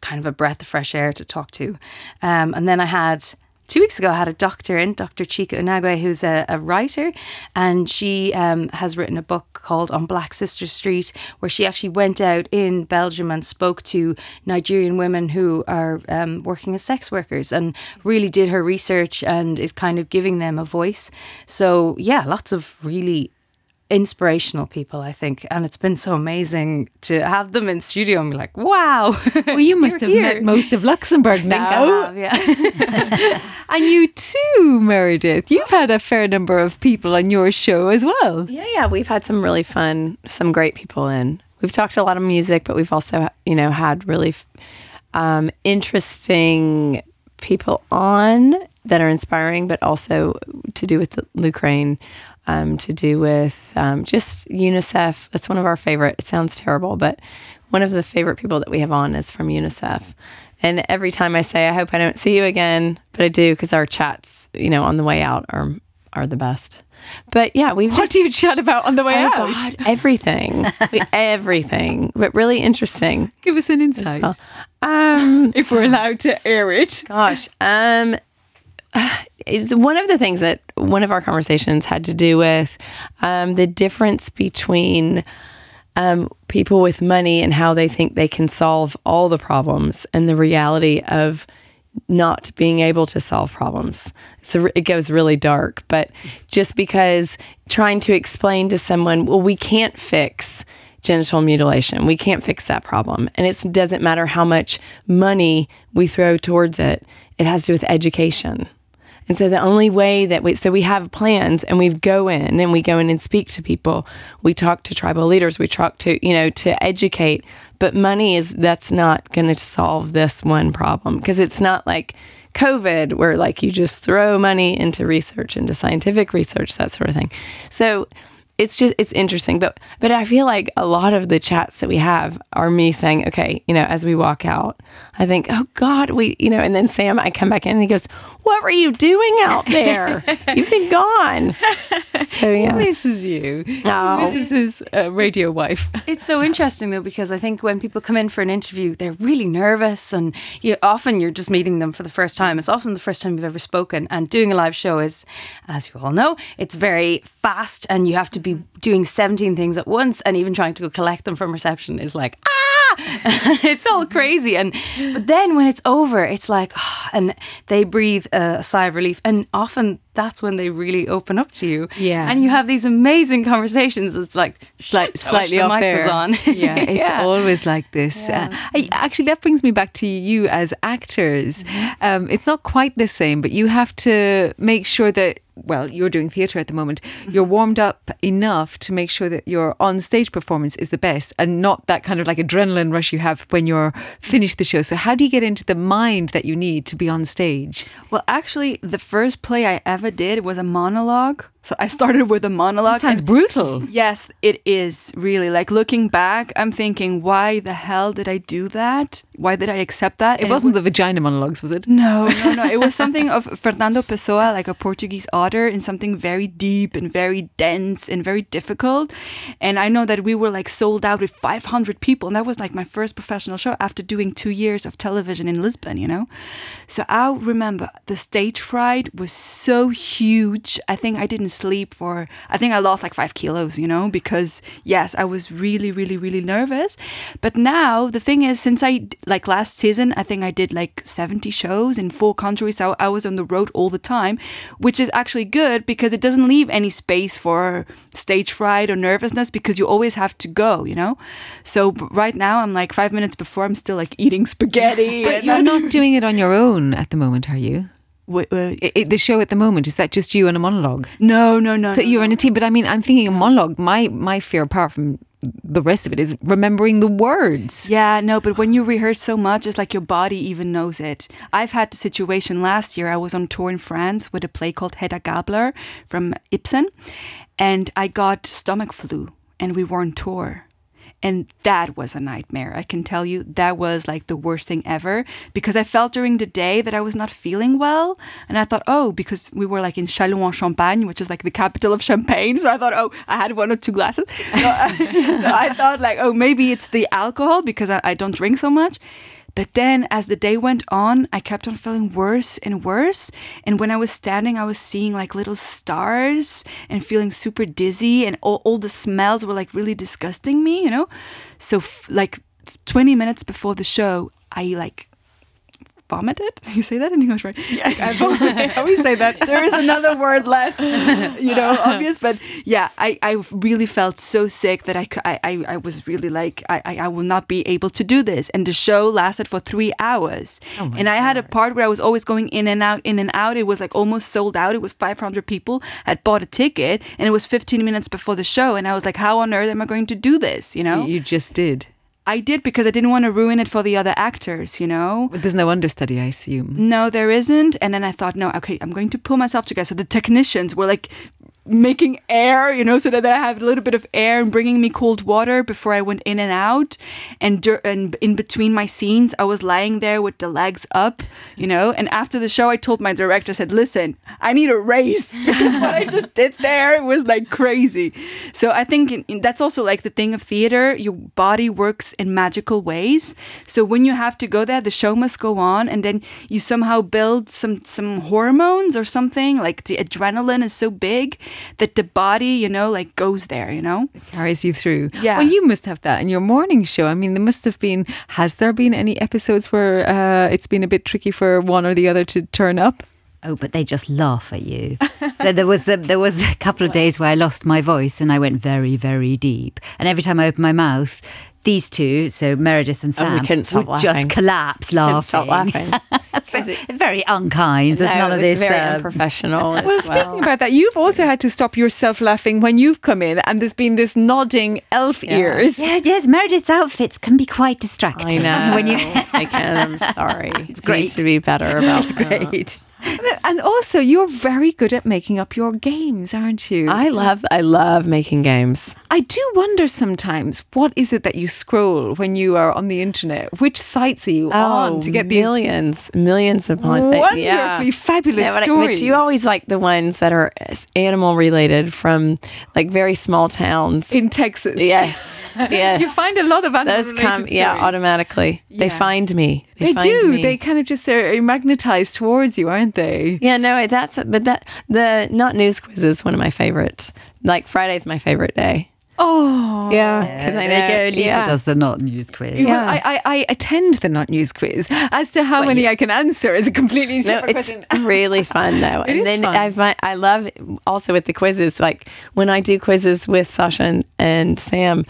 kind of a breath of fresh air to talk to. And then 2 weeks ago, I had a doctor in, Dr. Chika Unagwe, who's a writer, and she has written a book called On Black Sister Street, where she actually went out in Belgium and spoke to Nigerian women who are working as sex workers, and really did her research and is kind of giving them a voice. So yeah, lots of really inspirational people, I think, and it's been so amazing to have them in studio and be like, wow. Well, you must have met most of Luxembourg now. I think I have, yeah. And you too, Meredith, you've had a fair number of people on your show as well. Yeah, we've had some really fun, some great people in. We've talked a lot of music, but we've also, you know, had really interesting people on that are inspiring, but also to do with the Ukraine. to do with just UNICEF. That's one of our favorite. It sounds terrible, but one of the favorite people that we have on is from UNICEF. And every time I say, I hope I don't see you again, but I do, because our chats, on the way out are the best. But yeah, what do you chat about on the way out? God, everything. Everything. But really interesting. Give us an insight. Well. If we're allowed to air it. Gosh. Is one of the things that one of our conversations had to do with the difference between people with money and how they think they can solve all the problems, and the reality of not being able to solve problems. So it goes really dark, but just because trying to explain to someone, well, we can't fix genital mutilation. We can't fix that problem. And it doesn't matter how much money we throw towards it. It has to do with education. And so the only way that we have plans, and we go in and speak to people. We talk to tribal leaders. We talk to educate. But that's not going to solve this one problem, because it's not like COVID where you just throw money into research, into scientific research, that sort of thing. So it's interesting. But I feel like a lot of the chats that we have are me saying, okay, as we walk out, I think, oh God, and then Sam, I come back in and he goes, what were you doing out there? You've been gone. So yeah. He misses you. Oh. He misses his radio wife. It's so interesting though, because I think when people come in for an interview, they're really nervous, and often you're just meeting them for the first time. It's often the first time you've ever spoken, and doing a live show is, as you all know, it's very fast, and you have to be doing 17 things at once, and even trying to go collect them from reception is like, it's all crazy. But then when it's over, it's like, and they breathe a sigh of relief, and often that's when they really open up to you. Yeah. And you have these amazing conversations. It's like slightly off air. Yeah, it's always like this. Yeah. Actually, that brings me back to you as actors. Mm-hmm. It's not quite the same, but you have to make sure that, well, you're doing theatre at the moment, you're warmed up enough to make sure that your on-stage performance is the best, and not that kind of adrenaline rush you have when you're finished the show. So how do you get into the mind that you need to be on stage? Well, actually, the first play I ever did was a monologue. So I started with a monologue. That sounds brutal. Yes, it is, really. Looking back, I'm thinking, why the hell did I do that? Why did I accept that? It wasn't the Vagina Monologues, was it? No. It was something of Fernando Pessoa, a Portuguese author, and something very deep and very dense and very difficult. And I know that we were sold out with 500 people. And that was my first professional show after doing 2 years of television in Lisbon, So I remember the stage fright was so huge. I think I didn't sleep for, I think I lost 5 kilos, because yes, I was really, really, really nervous. But now the thing is, since I, last season, I think I did 70 shows in 4 countries. So I was on the road all the time, which is actually good because it doesn't leave any space for stage fright or nervousness, because you always have to go, So right now I'm 5 minutes before, I'm still eating spaghetti. But you're not doing it on your own at the moment, are you? The show at the moment, is that just you and a monologue? No. So you're in a team, but I'm thinking a monologue. My fear, apart from the rest of it, is remembering the words. Yeah, no, but when you rehearse so much, it's your body even knows it. I've had the situation last year. I was on tour in France with a play called Hedda Gabler from Ibsen, and I got stomach flu, and we were on tour. And that was a nightmare. I can tell you that was the worst thing ever, because I felt during the day that I was not feeling well. And I thought, because we were in Châlons en Champagne, which is the capital of Champagne. So I thought, I had 1 or 2 glasses. So I thought maybe it's the alcohol, because I don't drink so much. But then as the day went on, I kept on feeling worse and worse. And when I was standing, I was seeing little stars and feeling super dizzy. And all the smells were really disgusting me, So 20 minutes before the show, I vomited. You say that in English, right? Yeah. I vomited. How do you say that? There is another word less, obvious. But yeah, I really felt so sick that I was really I will not be able to do this. And the show lasted for 3 hours. Oh my God. I had a part where I was always going in and out, in and out. It was almost sold out. It was 500 people had bought a ticket, and it was 15 minutes before the show. And I was how on earth am I going to do this? You just did. I did, because I didn't want to ruin it for the other actors, But there's no understudy, I assume. No, there isn't. And then I thought, no, okay, I'm going to pull myself together. So the technicians were making air, you know, so that I have a little bit of air and bringing me cold water before I went in and out. And in between my scenes, I was lying there with the legs up, you know. And after the show, I told my director, I said, listen, I need a raise because what I just did there was like crazy. So I think that's also like the thing of theater. Your body works in magical ways. So when you have to go there, the show must go on. And then you somehow build some hormones or something, like the adrenaline is so big that the body, you know, like goes there, you know? It carries you through. Yeah. Well, you must have that in your morning show. I mean, there must have been, has there been any episodes where it's been a bit tricky for one or the other to turn up? Oh, but they just laugh at you. So there was a couple of days where I lost my voice and I went very, very deep. And every time I opened my mouth, these two, so Meredith and Sam, would just collapse laughing. So very unkind. There's none of this. Very unprofessional. Well, speaking about that, you've also had to stop yourself laughing when you've come in, and there's been this nodding elf ears. Yeah, yes, Meredith's outfits can be quite distracting. I know. I'm sorry. It's great. I need to be better about it. It's great. And also, you're very good at making up your games, aren't you? I love making games. I do wonder sometimes, what is it that you scroll when you are on the internet? Which sites are you on to get these millions upon wonderfully fabulous stories? Which you always like the ones that are animal related from like very small towns in Texas. Yes, yes. You find a lot of animal related stories. Yeah, automatically they find me. They find me. They kind of just are magnetized towards you, aren't they? Yeah, no, the not news quiz is one of my favorites. Like Friday's my favorite day. Oh, yeah, because I know Lisa does the not news quiz. Yeah. Well, I attend the not news quiz. As to how many I can answer is a completely separate question. It's really fun though. It is fun. I love also with the quizzes. Like when I do quizzes with Sasha and Sam,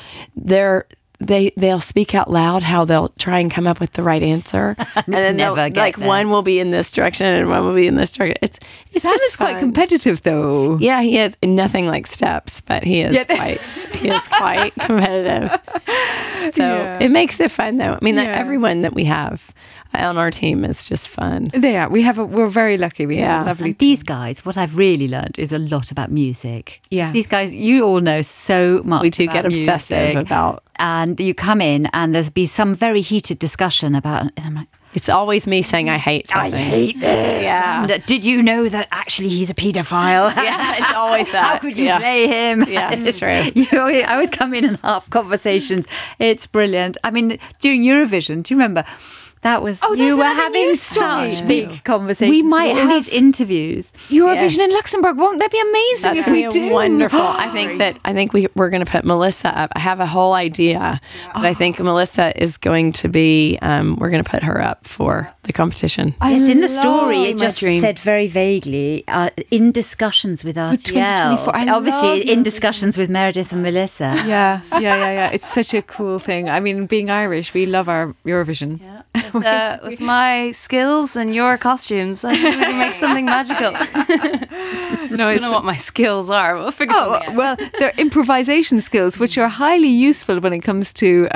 they'll speak out loud how they'll try and come up with the right answer, and then one will be in this direction and one will be in this direction. It's Sam is quite competitive though. Yeah, he is. Nothing like Steps, but he is quite competitive. So it makes it fun though. I mean, like everyone that we have on our team is just fun. They are. We're very lucky. We have a lovely team. These guys, what I've really learned is a lot about music. Yeah. These guys, you all know so much. We do about get obsessive music, about. And you come in and there's be some very heated discussion about, and I'm like, it's always me saying I hate something. I hate this. Yeah. And did you know that actually he's a paedophile? Yeah, it's always that. How could you play him? Yeah, it's true. I always come in half conversations. It's brilliant. I mean, during Eurovision, do you remember? That was, you were having such big conversations. We might have these interviews. Eurovision in Luxembourg, won't that be amazing if we do? Wonderful. I think we're going to put Melissa up. I have a whole idea, but I think Melissa is going to be. We're going to put her up for the competition. Yes, in the story, it just said very vaguely in discussions with RTL. Obviously, in discussions with Meredith and Melissa. Yeah. It's such a cool thing. I mean, being Irish, we love our Eurovision. Yeah. With my skills and your costumes, I think we can make something magical. I don't know what my skills are, but we'll figure something out. Well, they're improvisation skills, which are highly useful when it comes to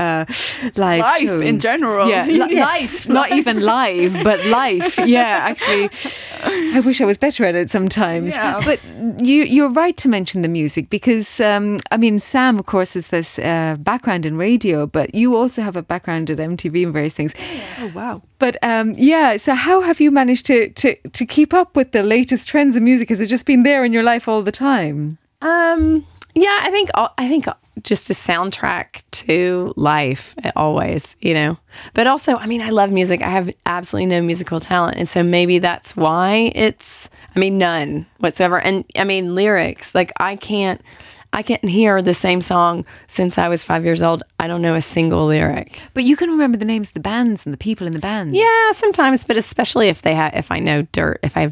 live shows. In general. Yeah, life. Not even live, but life. Yeah, actually, I wish I was better at it sometimes. Yeah. But you're right to mention the music because, Sam, of course, has this background in radio, but you also have a background at MTV and various things. Oh, wow. But so how have you managed to keep up with the latest trends in music? Has it just been there in your life all the time? I think just a soundtrack to life always, you know. But also, I mean, I love music. I have absolutely no musical talent. And so maybe that's why none whatsoever. And I mean, lyrics, like I can't hear the same song since I was 5 years old. I don't know a single lyric. But you can remember the names of the bands and the people in the bands. Yeah, sometimes, but especially if I have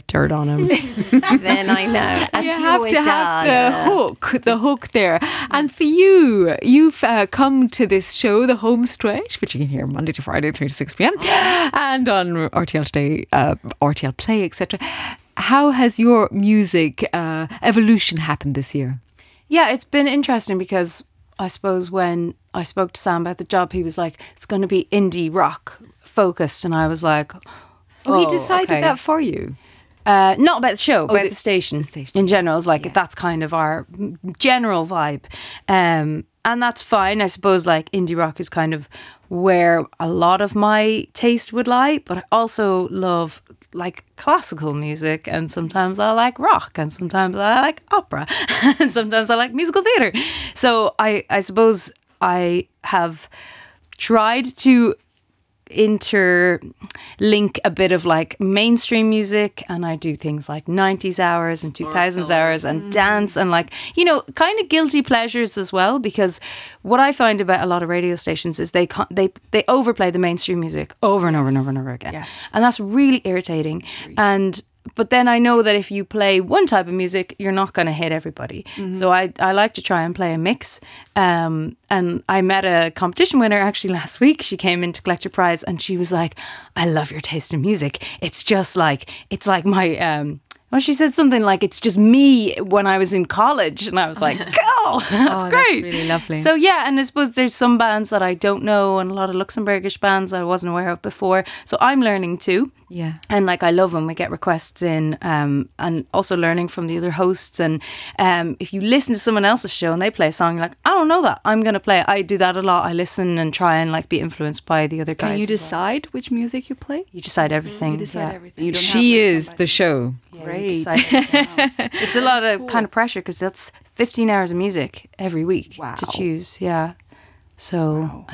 dirt on them, then I know. And you have to have the hook there. And for you, you've come to this show, The Home Stretch, which you can hear Monday to Friday, 3 to 6 p.m., and on RTL Today, RTL Play, etc. How has your music evolution happened this year? Yeah, it's been interesting because I suppose when I spoke to Sam about the job, he was like, it's going to be indie rock focused. And I was like, oh, he decided that for you. Not about the show, about the station in general. It's like that's kind of our general vibe. And that's fine. I suppose like indie rock is kind of where a lot of my taste would lie, but I also love like classical music, and sometimes I like rock, and sometimes I like opera, and sometimes I like musical theatre. So I suppose I have tried to interlink a bit of like mainstream music, and I do things like 90s hours and 2000s hours and dance and like, you know, kind of guilty pleasures as well, because what I find about a lot of radio stations is they overplay the mainstream music over and over and over and over again. Yes. And that's really irritating. But then I know that if you play one type of music, you're not going to hit everybody. Mm-hmm. So I like to try and play a mix. And I met a competition winner actually last week. She came in to collect her prize and she was like, I love your taste in music. It's just like, it's like my... Well, she said something like, it's just me when I was in college. And I was like, girl, that's great. That's really lovely. So, yeah, and I suppose there's some bands that I don't know and a lot of Luxembourgish bands I wasn't aware of before. So I'm learning too. Yeah. And like, I love when we get requests in and also learning from the other hosts. And if you listen to someone else's show and they play a song, you're like, I don't know that. I'm going to play it. I do that a lot. I listen and try and like be influenced by the other guys. Can you decide which music you play? You decide everything. You decide everything. You don't she is somebody. The show. Yeah, right. It's a lot of kind of pressure because that's 15 hours of music every week to choose. Yeah. So,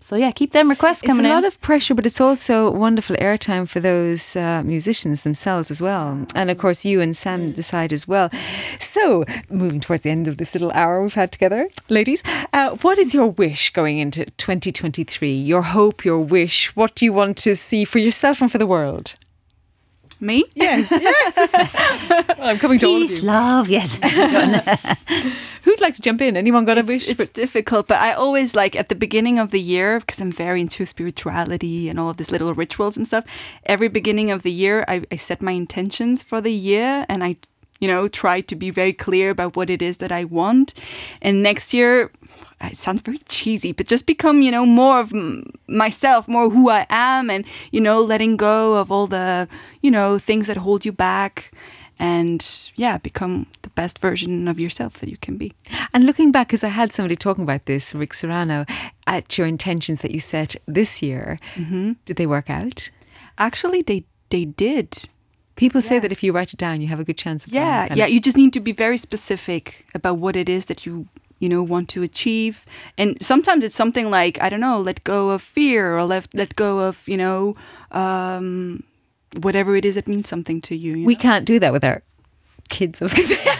so yeah, keep them requests coming in. It's a lot of pressure, but it's also wonderful airtime for those musicians themselves as well. And of course, you and Sam decide as well. So, moving towards the end of this little hour we've had together, ladies, what is your wish going into 2023? Your hope, your wish? What do you want to see for yourself and for the world? Me? Yes, yes. Well, I'm coming to peace, all of you. Peace, love, yes. Who'd like to jump in? Anyone got a wish? It's difficult, but I always like at the beginning of the year, because I'm very into spirituality and all of these little rituals and stuff. Every beginning of the year, I set my intentions for the year, and I, you know, try to be very clear about what it is that I want. And next year... It sounds very cheesy, but just become, you know, more of myself, more who I am, and, you know, letting go of all the, you know, things that hold you back. And yeah, become the best version of yourself that you can be. And looking back, because I had somebody talking about this, Rick Serrano, at your intentions that you set this year, did they work out? Actually, they did. People say that if you write it down, you have a good chance of finding it. Yeah, you just need to be very specific about what it is that you know, want to achieve. And sometimes it's something like, I don't know, let go of fear or let go of, you know, whatever it is that means something to you. We can't do that with our kids, I was going to say.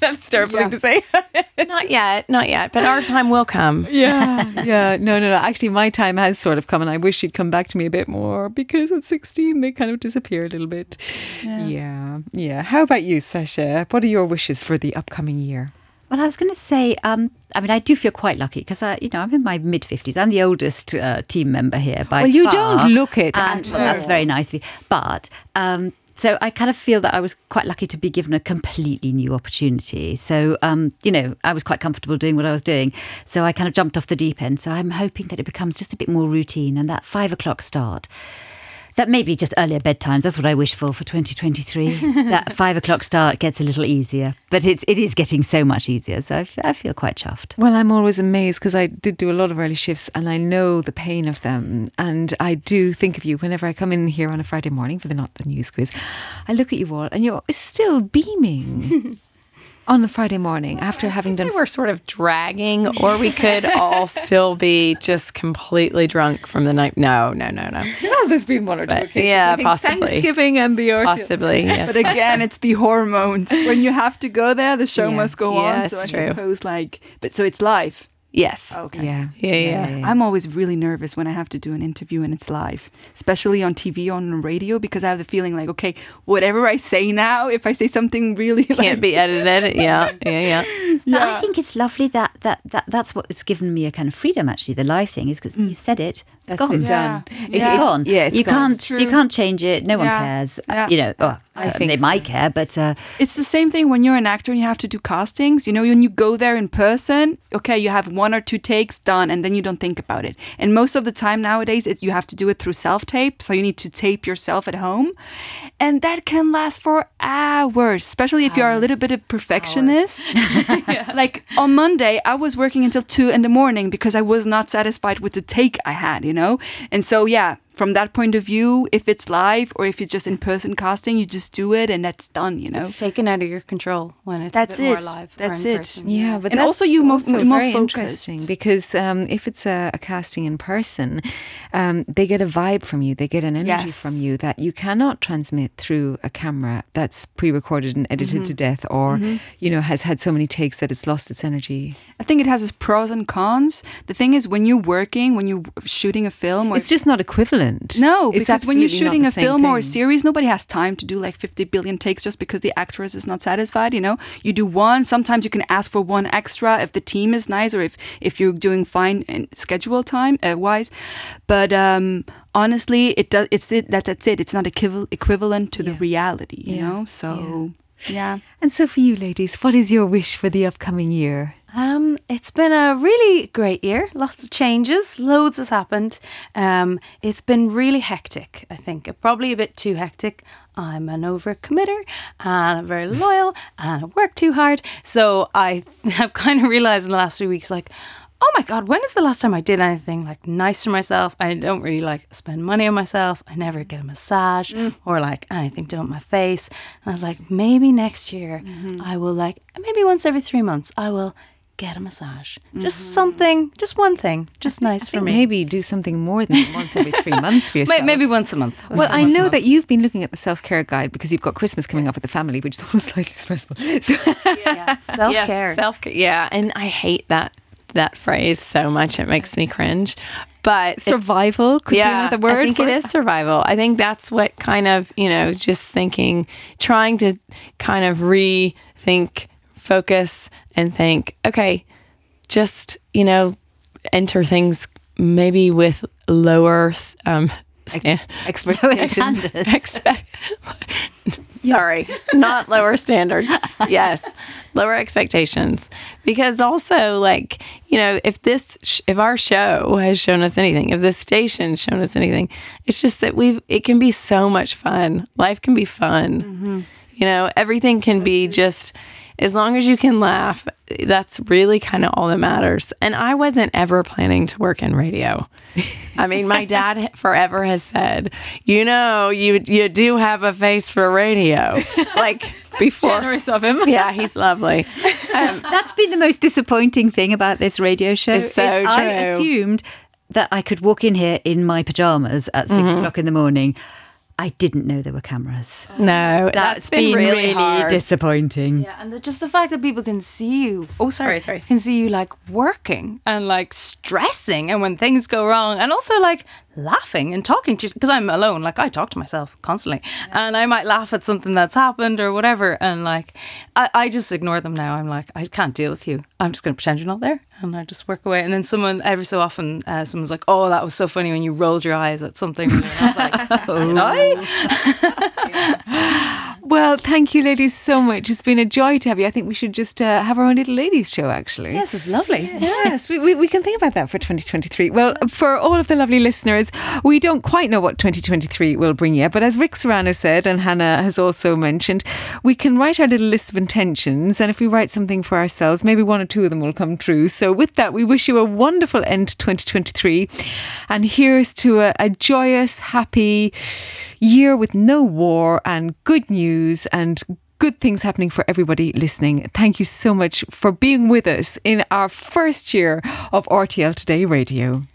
That's a terrible thing to say. Not yet. But our time will come. Yeah. No. Actually, my time has sort of come, and I wish you'd come back to me a bit more, because at 16, they kind of disappear a little bit. Yeah. How about you, Sasha? What are your wishes for the upcoming year? Well, I was going to say, I mean, I do feel quite lucky because, you know, I'm in my mid-50s. I'm the oldest team member here by far. Well, you don't look it at all. That's very nice of you. But... so I kind of feel that I was quite lucky to be given a completely new opportunity. So, you know, I was quite comfortable doing what I was doing. So I kind of jumped off the deep end. So I'm hoping that it becomes just a bit more routine, and that 5 o'clock start. That maybe just earlier bedtimes. That's what I wish for 2023. That 5 o'clock start gets a little easier, but it is getting so much easier. So I feel quite chuffed. Well, I'm always amazed because I did do a lot of early shifts, and I know the pain of them. And I do think of you whenever I come in here on a Friday morning for the Not the News quiz. I look at you all, and you're still beaming. On the Friday morning after having done... We're sort of dragging, or we could all still be just completely drunk from the night. No. Well, there's been one or two occasions. Yeah, possibly. Thanksgiving and the RTL. Possibly, yes. But again, it's the hormones. When you have to go there, the show must go on. Yeah, so I suppose like... But so it's live. Yes. Okay. Yeah. I'm always really nervous when I have to do an interview and it's live, especially on TV, on radio, because I have the feeling like, okay, whatever I say now, if I say something really can't be edited. Yeah. But I think it's lovely that's what's given me a kind of freedom. Actually, the live thing is because you said it. It's gone. It's done. It's gone. Yeah, it's gone. You can't change it. No one cares. You know. Oh, I think they might care, but... It's the same thing when you're an actor and you have to do castings. You know, when you go there in person, okay, you have one or two takes, done, and then you don't think about it. And most of the time nowadays, you have to do it through self-tape, so you need to tape yourself at home. And that can last for hours, especially if you're a little bit of perfectionist. Yeah. Like, on Monday, I was working until 2 in the morning because I was not satisfied with the take I had, you know? And so, yeah... From that point of view, if it's live or if it's just in-person casting, you just do it and that's done, you know? It's taken out of your control when it's more live. That's it. Person, yeah, but and also you move more focused. Because if it's a casting in person, they get a vibe from you. They get an energy from you that you cannot transmit through a camera that's pre-recorded and edited to death or, you know, has had so many takes that it's lost its energy. I think it has its pros and cons. The thing is, when you're working, when you're shooting a film... It's just not equivalent. No, because when you're shooting a film or a series, nobody has time to do like 50 billion takes just because the actress is not satisfied, you know? You do one, sometimes you can ask for one extra if the team is nice or if you're doing fine in schedule time wise. But honestly, that's it. It's not equivalent to the reality, you know? So, yeah. And so for you ladies, what is your wish for the upcoming year? It's been a really great year. Lots of changes. Loads has happened. It's been really hectic, I think. Probably a bit too hectic. I'm an overcommitter and I'm very loyal and I work too hard. So I've kind of realised in the last 3 weeks, like, oh my God, when is the last time I did anything like nice for myself? I don't really like spend money on myself. I never get a massage or like anything done with my face. And I was like, maybe next year I will like, maybe once every 3 months I will... get a massage. Just something, just one thing, just nice for me. Maybe do something more than once every 3 months for yourself. Maybe once a month. Well, I know that you've been looking at the self-care guide because you've got Christmas coming up with the family, which is almost slightly stressful. Self-care. Yeah, self-care. Yeah, and I hate that phrase so much. It makes me cringe. But survival could be another word. I think it is survival. I think that's what kind of, you know, just thinking, trying to kind of rethink, focus and think, okay, just, you know, enter things maybe with lower expectations. Sorry, not lower standards. Yes, lower expectations. Because also, like, you know, if our show has shown us anything, if this station's shown us anything, it's just that it can be so much fun. Life can be fun. Mm-hmm. You know, everything can be just... As long as you can laugh, that's really kind of all that matters. And I wasn't ever planning to work in radio. I mean, my dad forever has said, you know, you do have a face for radio. Like before. Generous of him. Yeah, he's lovely. That's been the most disappointing thing about this radio show. It's so true. I assumed that I could walk in here in my pajamas at 6 o'clock in the morning. I didn't know there were cameras. No, that's been really disappointing. Yeah, and just the fact that people can see you. Oh, sorry. Can see you like working and like stressing, and when things go wrong, and also like laughing and talking to you because I'm alone. Like I talk to myself constantly, and I might laugh at something that's happened or whatever, and like I just ignore them now. I'm like, I can't deal with you. I'm just going to pretend you're not there. And I just work away. And then someone, every so often, someone's like, oh, that was so funny when you rolled your eyes at something. And I was like, I? Well, thank you, ladies, so much. It's been a joy to have you. I think we should just have our own little ladies show, actually. Yes, it's lovely. Yes, we can think about that for 2023. Well, for all of the lovely listeners, we don't quite know what 2023 will bring yet. But as Rick Serrano said, and Hannah has also mentioned, we can write our little list of intentions. And if we write something for ourselves, maybe one or two of them will come true. So with that, we wish you a wonderful end to 2023. And here's to a joyous, happy year with no war and good news and good things happening for everybody listening. Thank you so much for being with us in our first year of RTL Today Radio.